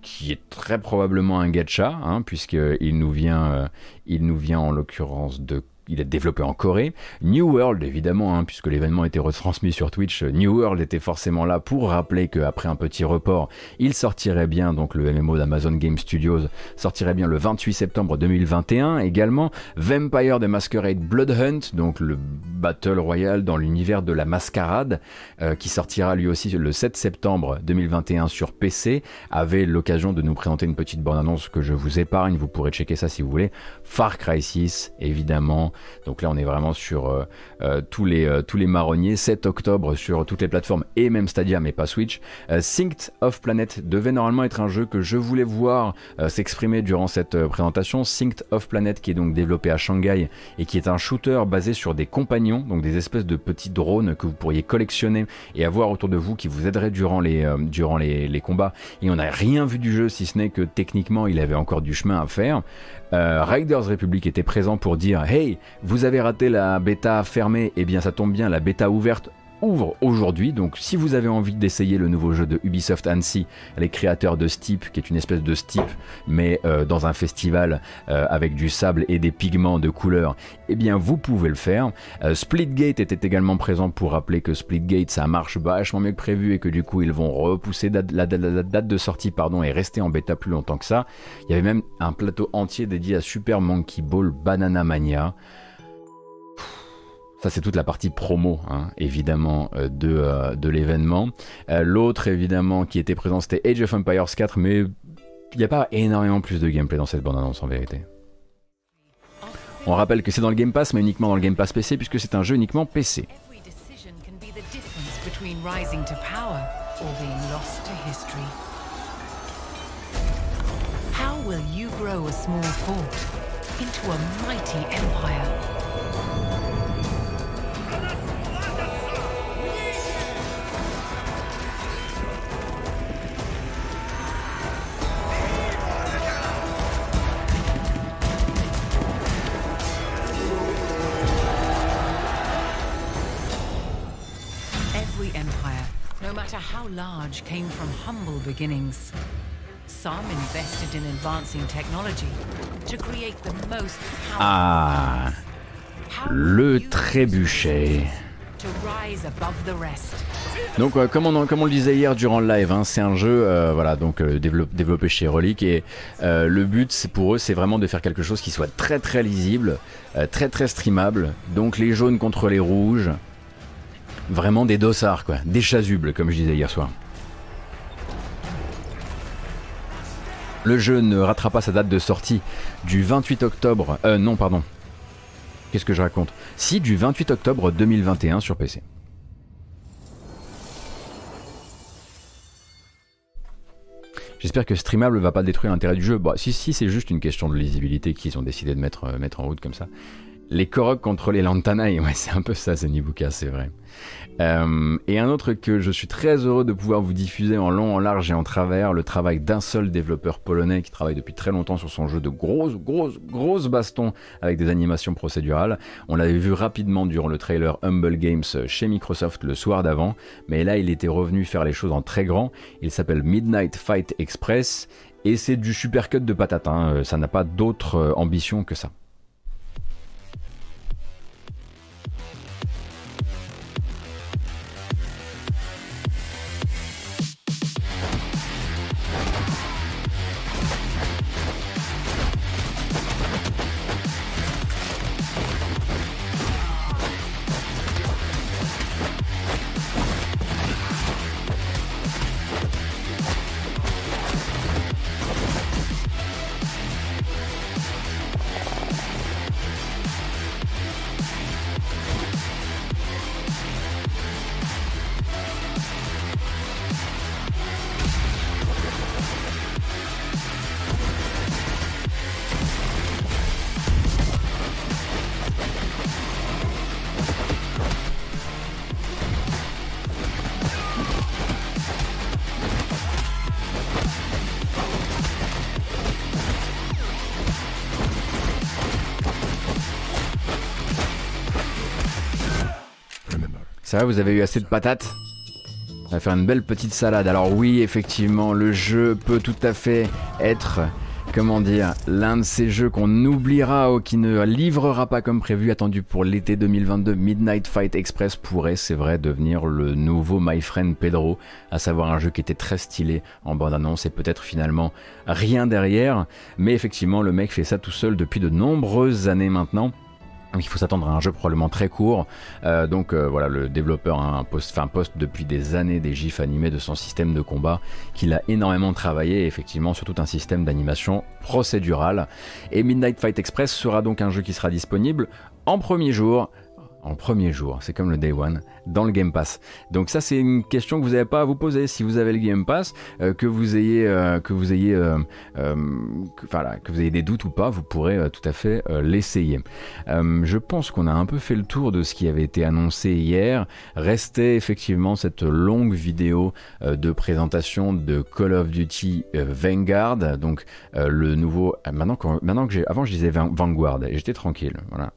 qui est très probablement un gacha, hein, puisqu'il nous vient, en l'occurrence de... Il est développé en Corée. New World, évidemment, hein, puisque l'événement était retransmis sur Twitch, New World était forcément là pour rappeler qu'après un petit report, il sortirait bien, donc le MMO d'Amazon Game Studios sortirait bien le 28 septembre 2021 également. Vampire the Masquerade Bloodhunt, donc le Battle Royale dans l'univers de la mascarade, qui sortira lui aussi le 7 septembre 2021 sur PC, avait l'occasion de nous présenter une petite bande-annonce que je vous épargne, vous pourrez checker ça si vous voulez. Far Cry 6, évidemment. Donc là on est vraiment sur tous les marronniers, 7 octobre sur toutes les plateformes et même Stadia mais pas Switch. Synced of Planet devait normalement être un jeu que je voulais voir s'exprimer durant cette présentation. Synced of Planet qui est donc développé à Shanghai et qui est un shooter basé sur des compagnons, donc des espèces de petits drones que vous pourriez collectionner et avoir autour de vous qui vous aideraient durant les combats. Et on n'a rien vu du jeu si ce n'est que techniquement il avait encore du chemin à faire. Raiders Republic était présent pour dire « Hey, vous avez raté la bêta fermée, et eh bien ça tombe bien, la bêta ouverte ouvre aujourd'hui, donc si vous avez envie d'essayer le nouveau jeu de Ubisoft Annecy, les créateurs de Steep, qui est une espèce de Steep mais dans un festival avec du sable et des pigments de couleur, eh bien vous pouvez le faire. Splitgate était également présent pour rappeler que Splitgate ça marche vachement mieux que prévu et que du coup ils vont repousser la date de sortie pardon, et rester en bêta plus longtemps que ça. Il y avait même un plateau entier dédié à Super Monkey Ball Banana Mania. Ça c'est toute la partie promo hein, évidemment de l'événement. L'autre évidemment qui était présent c'était Age of Empires IV, mais il n'y a pas énormément plus de gameplay dans cette bande-annonce en vérité. On rappelle que c'est dans le Game Pass mais uniquement dans le Game Pass PC puisque c'est un jeu uniquement PC. How will you grow a small fort into a mighty empire? How large came from humble beginnings. Some invested in advancing technology to create the most powerful. Ah, le trébuchet. To rise above the rest. Donc comme on le disait hier durant le live, hein, c'est un jeu voilà, donc, développé chez Relic et le but c'est pour eux c'est vraiment de faire quelque chose qui soit très très lisible, très très streamable, donc les jaunes contre les rouges. Vraiment des dossards quoi, des chasubles comme je disais hier soir. Le jeu ne ratera pas sa date de sortie du 28 octobre... non pardon, qu'est-ce que je raconte? Si, du 28 octobre 2021 sur PC. J'espère que streamable va pas détruire l'intérêt du jeu. Bah, si c'est juste une question de lisibilité qu'ils ont décidé de mettre en route comme ça. Les Korok contre les Lantanaï, ouais c'est un peu ça c'est Nibuka, c'est vrai. Et un autre que je suis très heureux de pouvoir vous diffuser en long, en large et en travers, le travail d'un seul développeur polonais qui travaille depuis très longtemps sur son jeu de grosses bastons avec des animations procédurales. On l'avait vu rapidement durant le trailer Humble Games chez Microsoft le soir d'avant, mais là il était revenu faire les choses en très grand. Il s'appelle Midnight Fight Express et c'est du super cut de patates, hein. Ça n'a pas d'autre ambition que ça. Ça, vous avez eu assez de patates? On va faire une belle petite salade. Alors oui, effectivement, le jeu peut tout à fait être, comment dire, l'un de ces jeux qu'on oubliera ou qui ne livrera pas comme prévu, attendu pour l'été 2022. Midnight Fight Express pourrait, c'est vrai, devenir le nouveau My Friend Pedro, à savoir un jeu qui était très stylé en bande-annonce et peut-être finalement rien derrière. Mais effectivement, le mec fait ça tout seul depuis de nombreuses années maintenant. Il faut s'attendre à un jeu probablement très court, donc voilà, le développeur a un poste depuis des années des gifs animés de son système de combat qu'il a énormément travaillé, effectivement, sur tout un système d'animation procédurale. Et Midnight Fight Express sera donc un jeu qui sera disponible en premier jour, c'est comme le Day One, dans le Game Pass. Donc ça c'est une question que vous n'avez pas à vous poser. Si vous avez le Game Pass, que vous ayez des doutes ou pas, vous pourrez tout à fait l'essayer. Je pense qu'on a un peu fait le tour de ce qui avait été annoncé hier. Restait effectivement cette longue vidéo de présentation de Call of Duty Vanguard, donc le nouveau... Avant je disais Vanguard, j'étais tranquille, voilà.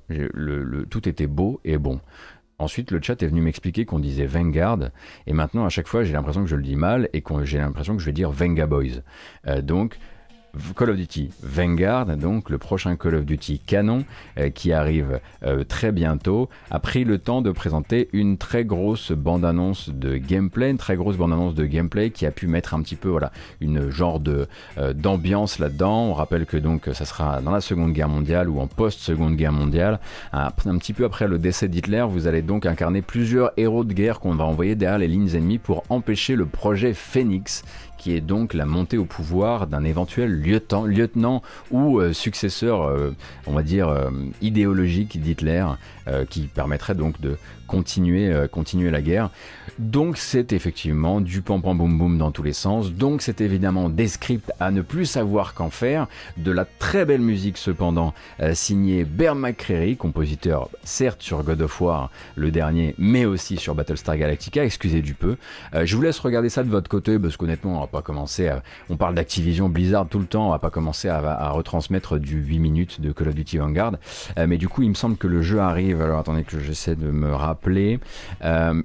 Tout était beau et bon. Ensuite, le chat est venu m'expliquer qu'on disait Vanguard, et maintenant à chaque fois j'ai l'impression que je le dis mal et que j'ai l'impression que je vais dire Venga Boys. Donc Call of Duty Vanguard, donc le prochain Call of Duty canon qui arrive très bientôt, a pris le temps de présenter une très grosse bande-annonce de gameplay, qui a pu mettre un petit peu, voilà, une genre de d'ambiance là-dedans. On rappelle que donc ça sera dans la Seconde Guerre mondiale ou en post-Seconde Guerre mondiale, un petit peu après le décès d'Hitler. Vous allez donc incarner plusieurs héros de guerre qu'on va envoyer derrière les lignes ennemies pour empêcher le projet Phoenix, qui est donc la montée au pouvoir d'un éventuel lieutenant ou successeur, on va dire, idéologique d'Hitler, qui permettrait donc de continuer la guerre. Donc c'est effectivement du pam pam boum boum dans tous les sens, donc c'est évidemment des scripts à ne plus savoir qu'en faire, de la très belle musique cependant, signée Bear McCreary, compositeur certes sur God of War le dernier, mais aussi sur Battlestar Galactica, excusez du peu. Je vous laisse regarder ça de votre côté, parce qu'honnêtement on va pas commencer à... on parle d'Activision Blizzard tout le temps, on va pas commencer à retransmettre du 8 minutes de Call of Duty Vanguard, mais du coup il me semble que le jeu arrive, alors attendez que j'essaie de me rappeler.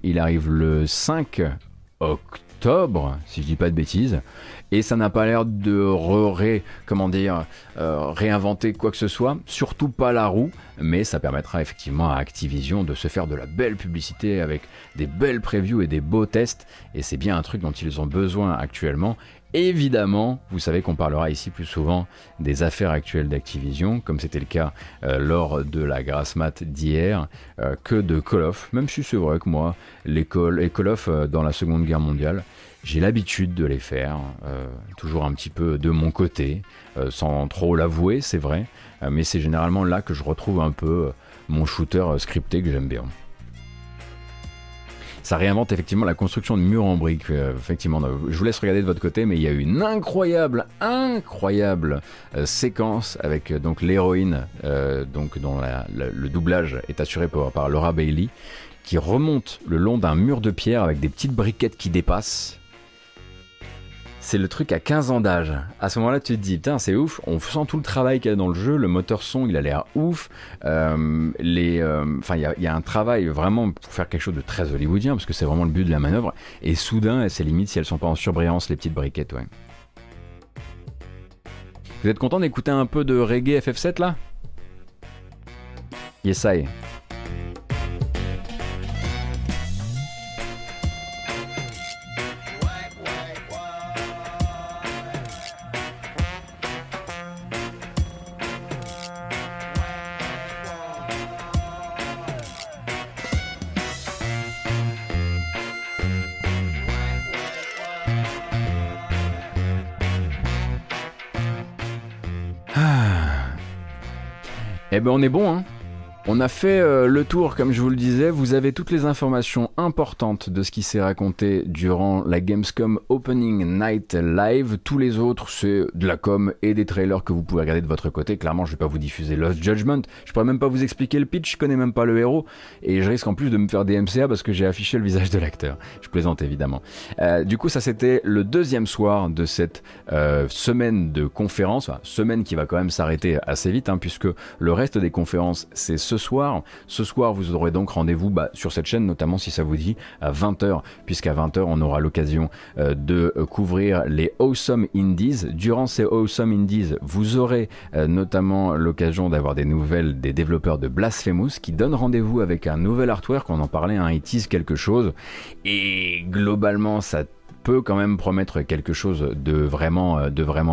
Il arrive le 5 octobre, si je dis pas de bêtises, et ça n'a pas l'air de réinventer quoi que ce soit, surtout pas la roue, mais ça permettra effectivement à Activision de se faire de la belle publicité avec des belles previews et des beaux tests, et c'est bien un truc dont ils ont besoin actuellement. Évidemment, vous savez qu'on parlera ici plus souvent des affaires actuelles d'Activision, comme c'était le cas lors de la grasse mat d'hier, que de Call of, même si c'est vrai que moi, les Call of dans la Seconde Guerre mondiale, j'ai l'habitude de les faire, toujours un petit peu de mon côté, sans trop l'avouer, c'est vrai, mais c'est généralement là que je retrouve un peu mon shooter scripté que j'aime bien. Ça réinvente effectivement la construction de murs en briques. Effectivement, je vous laisse regarder de votre côté, mais il y a une incroyable séquence avec donc l'héroïne, donc dont le doublage est assuré par Laura Bailey, qui remonte le long d'un mur de pierre avec des petites briquettes qui dépassent. C'est le truc à 15 ans d'âge. À ce moment-là, tu te dis, putain, c'est ouf, on sent tout le travail qu'il y a dans le jeu, le moteur son, il a l'air ouf. Il y a un travail vraiment pour faire quelque chose de très hollywoodien, parce que c'est vraiment le but de la manœuvre. Et soudain, c'est limite si elles sont pas en surbrillance, les petites briquettes, ouais. Vous êtes content d'écouter un peu de reggae FF7, là? Yes, I. Eh ben on est bon, hein. On a fait le tour, comme je vous le disais. Vous avez toutes les informations importantes de ce qui s'est raconté durant la Gamescom Opening Night Live. Tous les autres, c'est de la com et des trailers que vous pouvez regarder de votre côté. Clairement, je ne vais pas vous diffuser Lost Judgment. Je pourrais même pas vous expliquer le pitch, je connais même pas le héros. Et je risque en plus de me faire des MCA parce que j'ai affiché le visage de l'acteur. Je plaisante évidemment. Du coup, ça c'était le deuxième soir de cette semaine de conférence. Enfin, semaine qui va quand même s'arrêter assez vite, hein, puisque le reste des conférences, c'est ce soir. Ce soir, vous aurez donc rendez-vous sur cette chaîne, notamment si ça vous dit, à 20h, puisqu'à 20h, on aura l'occasion de couvrir les Awesome Indies. Durant ces Awesome Indies, vous aurez notamment l'occasion d'avoir des nouvelles des développeurs de Blasphemous, qui donnent rendez-vous avec un nouvel artwork, on en parlait, un It Is quelque chose, et globalement, ça peut quand même promettre quelque chose de vraiment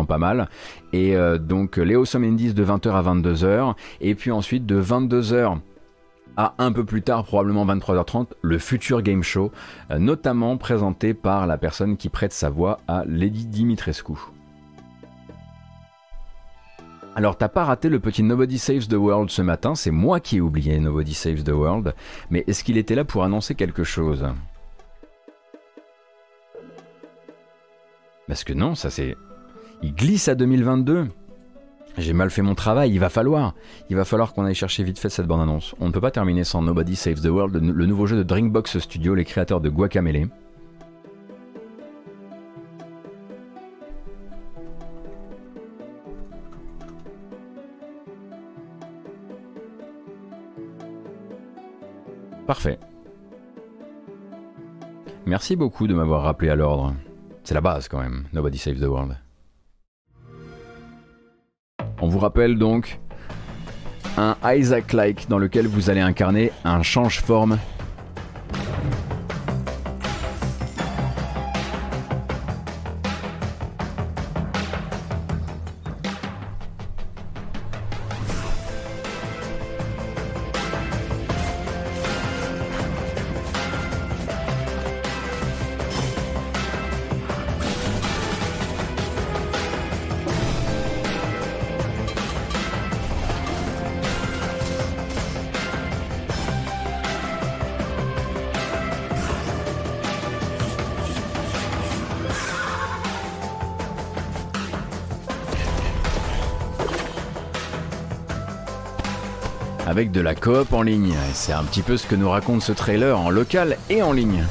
pas mal. Et donc les Awesome Indies de 20h à 22h, et puis ensuite de 22h à un peu plus tard, probablement 23h30, le futur game show, notamment présenté par la personne qui prête sa voix à Lady Dimitrescu. Alors t'as pas raté le petit Nobody Saves the World ce matin, c'est moi qui ai oublié Nobody Saves the World, mais est-ce qu'il était là pour annoncer quelque chose ? Parce que non, ça c'est... Il glisse à 2022. J'ai mal fait mon travail, il va falloir qu'on aille chercher vite fait cette bande-annonce. On ne peut pas terminer sans Nobody Saves the World, le nouveau jeu de Drinkbox Studio, les créateurs de Guacamelee. Parfait. Merci beaucoup de m'avoir rappelé à l'ordre. C'est la base quand même, Nobody Saves the World. On vous rappelle donc un Isaac-like dans lequel vous allez incarner un change-forme. Avec de la coop en ligne, c'est un petit peu ce que nous raconte ce trailer en local et en ligne.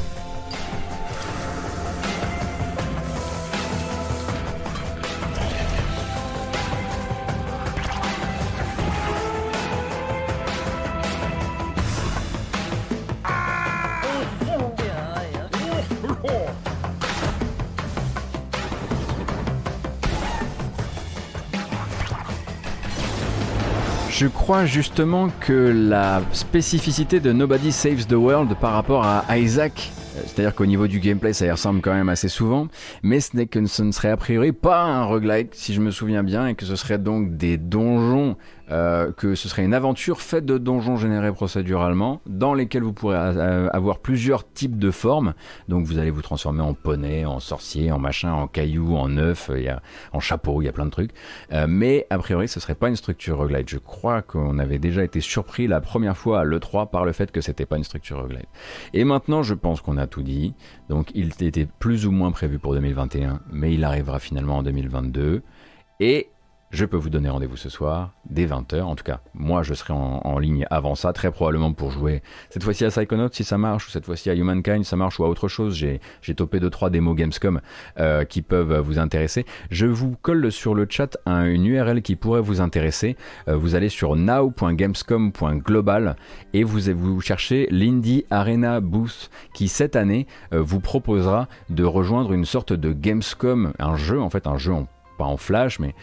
Je crois justement que la spécificité de Nobody Saves the World par rapport à Isaac, c'est-à-dire qu'au niveau du gameplay ça y ressemble quand même assez souvent, mais ce ne serait a priori pas un roguelike si je me souviens bien, et que ce serait donc des donjons, que ce serait une aventure faite de donjons générés procéduralement, dans lesquels vous pourrez avoir plusieurs types de formes, donc vous allez vous transformer en poney, en sorcier, en machin, en caillou, en œuf, en chapeau, il y a plein de trucs, mais a priori ce serait pas une structure roguelite. Je crois qu'on avait déjà été surpris la première fois à l'E3 par le fait que c'était pas une structure roguelite, et maintenant je pense qu'on a tout dit, donc il était plus ou moins prévu pour 2021, mais il arrivera finalement en 2022, et je peux vous donner rendez-vous ce soir, dès 20h, en tout cas, moi je serai en ligne avant ça, très probablement pour jouer cette fois-ci à Psychonauts si ça marche, ou cette fois-ci à Humankind si ça marche, ou à autre chose. J'ai topé 2-3 démos Gamescom qui peuvent vous intéresser. Je vous colle sur le chat une URL qui pourrait vous intéresser, vous allez sur now.gamescom.global et vous cherchez l'Indie Arena Booth qui cette année vous proposera de rejoindre une sorte de Gamescom, un jeu en pas en flash, mais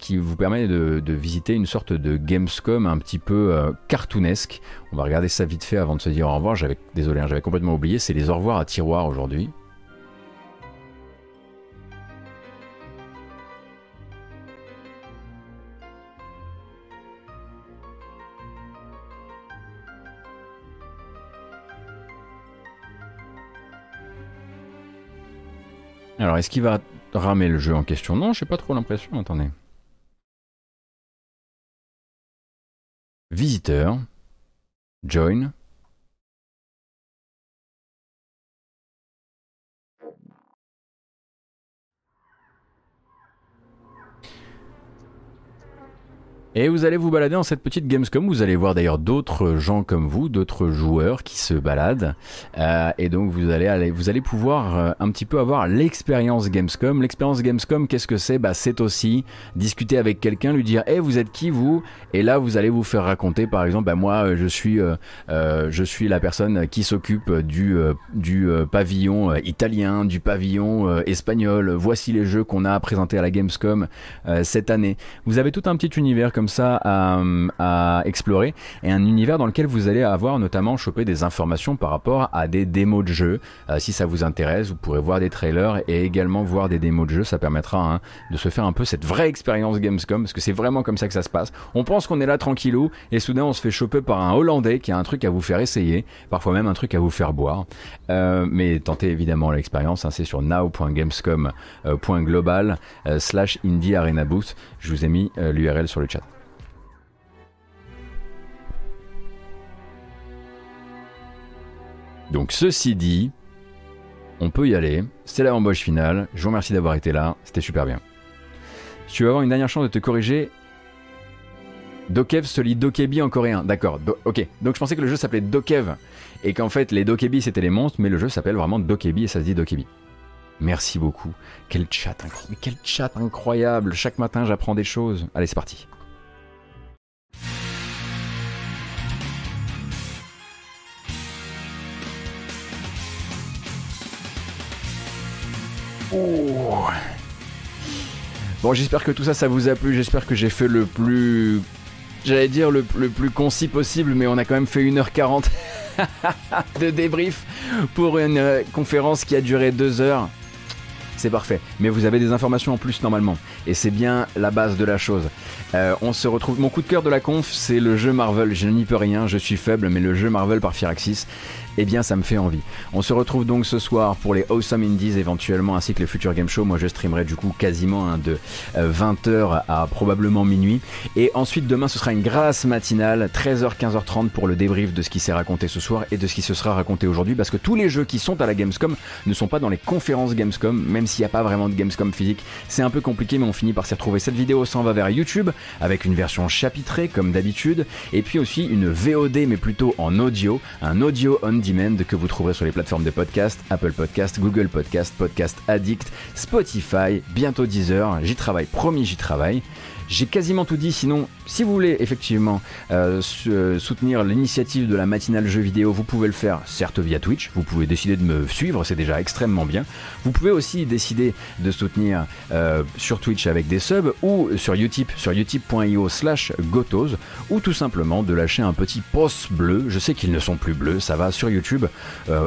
qui vous permet de visiter une sorte de Gamescom un petit peu cartoonesque. On va regarder ça vite fait avant de se dire au revoir. Désolé, j'avais complètement oublié, c'est les au revoir à tiroir aujourd'hui. Alors, est-ce qu'il va ramer le jeu en question? Non, j'ai pas trop l'impression, attendez. Visiteur. Join. Et vous allez vous balader dans cette petite Gamescom, vous allez voir d'ailleurs d'autres gens comme vous, d'autres joueurs qui se baladent, et donc vous allez pouvoir un petit peu avoir l'expérience Gamescom. L'expérience Gamescom, qu'est-ce que c'est? Bah, c'est aussi discuter avec quelqu'un, lui dire hey, vous êtes qui vous? Et là vous allez vous faire raconter par exemple, bah, moi je suis la personne qui s'occupe du pavillon italien, du pavillon espagnol, voici les jeux qu'on a à présenter à la Gamescom cette année. Vous avez tout un petit univers comme ça à explorer, et un univers dans lequel vous allez avoir notamment chopé des informations par rapport à des démos de jeux. Si ça vous intéresse, vous pourrez voir des trailers et également voir des démos de jeux. Ça permettra de se faire un peu cette vraie expérience Gamescom, parce que c'est vraiment comme ça que ça se passe. On pense qu'on est là tranquillou et soudain on se fait choper par un Hollandais qui a un truc à vous faire essayer, parfois même un truc à vous faire boire, mais tentez évidemment l'expérience, hein. C'est sur now.gamescom.global/indie-arena-booth. Je vous ai mis l'URL sur le chat. Donc ceci dit, on peut y aller, c'est la embauche finale, je vous remercie d'avoir été là, c'était super bien. Si tu veux avoir une dernière chance de te corriger, Dokev se lit Dokebi en coréen, d'accord, ok. Donc je pensais que le jeu s'appelait Dokev, et qu'en fait les Dokebi c'était les monstres, mais le jeu s'appelle vraiment Dokebi et ça se dit Dokebi. Merci beaucoup, quel chat incroyable, chaque matin j'apprends des choses. Allez, c'est parti. Oh. Bon, j'espère que tout ça, ça vous a plu. J'espère que j'ai fait le plus... J'allais dire le plus concis possible, mais on a quand même fait 1h40 de débrief pour une conférence qui a duré 2 heures. C'est parfait. Mais vous avez des informations en plus normalement. Et c'est bien la base de la chose. On se retrouve... Mon coup de cœur de la conf, c'est le jeu Marvel. Je n'y peux rien, je suis faible, mais le jeu Marvel par Firaxis, eh bien ça me fait envie. On se retrouve donc ce soir pour les Awesome Indies éventuellement, ainsi que le Future Game Show. Moi je streamerai du coup quasiment de 20h à probablement minuit. Et ensuite demain ce sera une grasse matinale, 13h-15h30, pour le débrief de ce qui s'est raconté ce soir et de ce qui se sera raconté aujourd'hui, parce que tous les jeux qui sont à la Gamescom ne sont pas dans les conférences Gamescom, même s'il n'y a pas vraiment de Gamescom physique. C'est un peu compliqué, mais on finit par s'y retrouver. Cette vidéo s'en va vers YouTube avec une version chapitrée comme d'habitude, et puis aussi une VOD mais plutôt en audio, un audio on demand que vous trouverez sur les plateformes de podcast, Apple Podcast, Google Podcast, Podcast Addict, Spotify, bientôt Deezer. J'y travaille, promis, j'y travaille. J'ai quasiment tout dit, sinon si vous voulez effectivement soutenir l'initiative de la matinale jeux vidéo, vous pouvez le faire certes via Twitch, vous pouvez décider de me suivre, c'est déjà extrêmement bien. Vous pouvez aussi décider de soutenir sur Twitch avec des subs, ou sur Utip, sur utip.io/gotos, ou tout simplement de lâcher un petit post bleu, je sais qu'ils ne sont plus bleus, ça va, sur YouTube,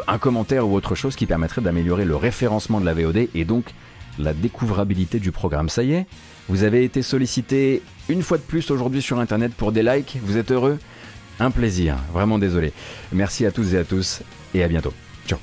un commentaire ou autre chose qui permettrait d'améliorer le référencement de la VOD et donc la découvrabilité du programme. Ça y est, vous avez été sollicité une fois de plus aujourd'hui sur internet pour des likes, vous êtes heureux? Un plaisir, vraiment désolé. Merci à toutes et à tous, et à bientôt. Ciao.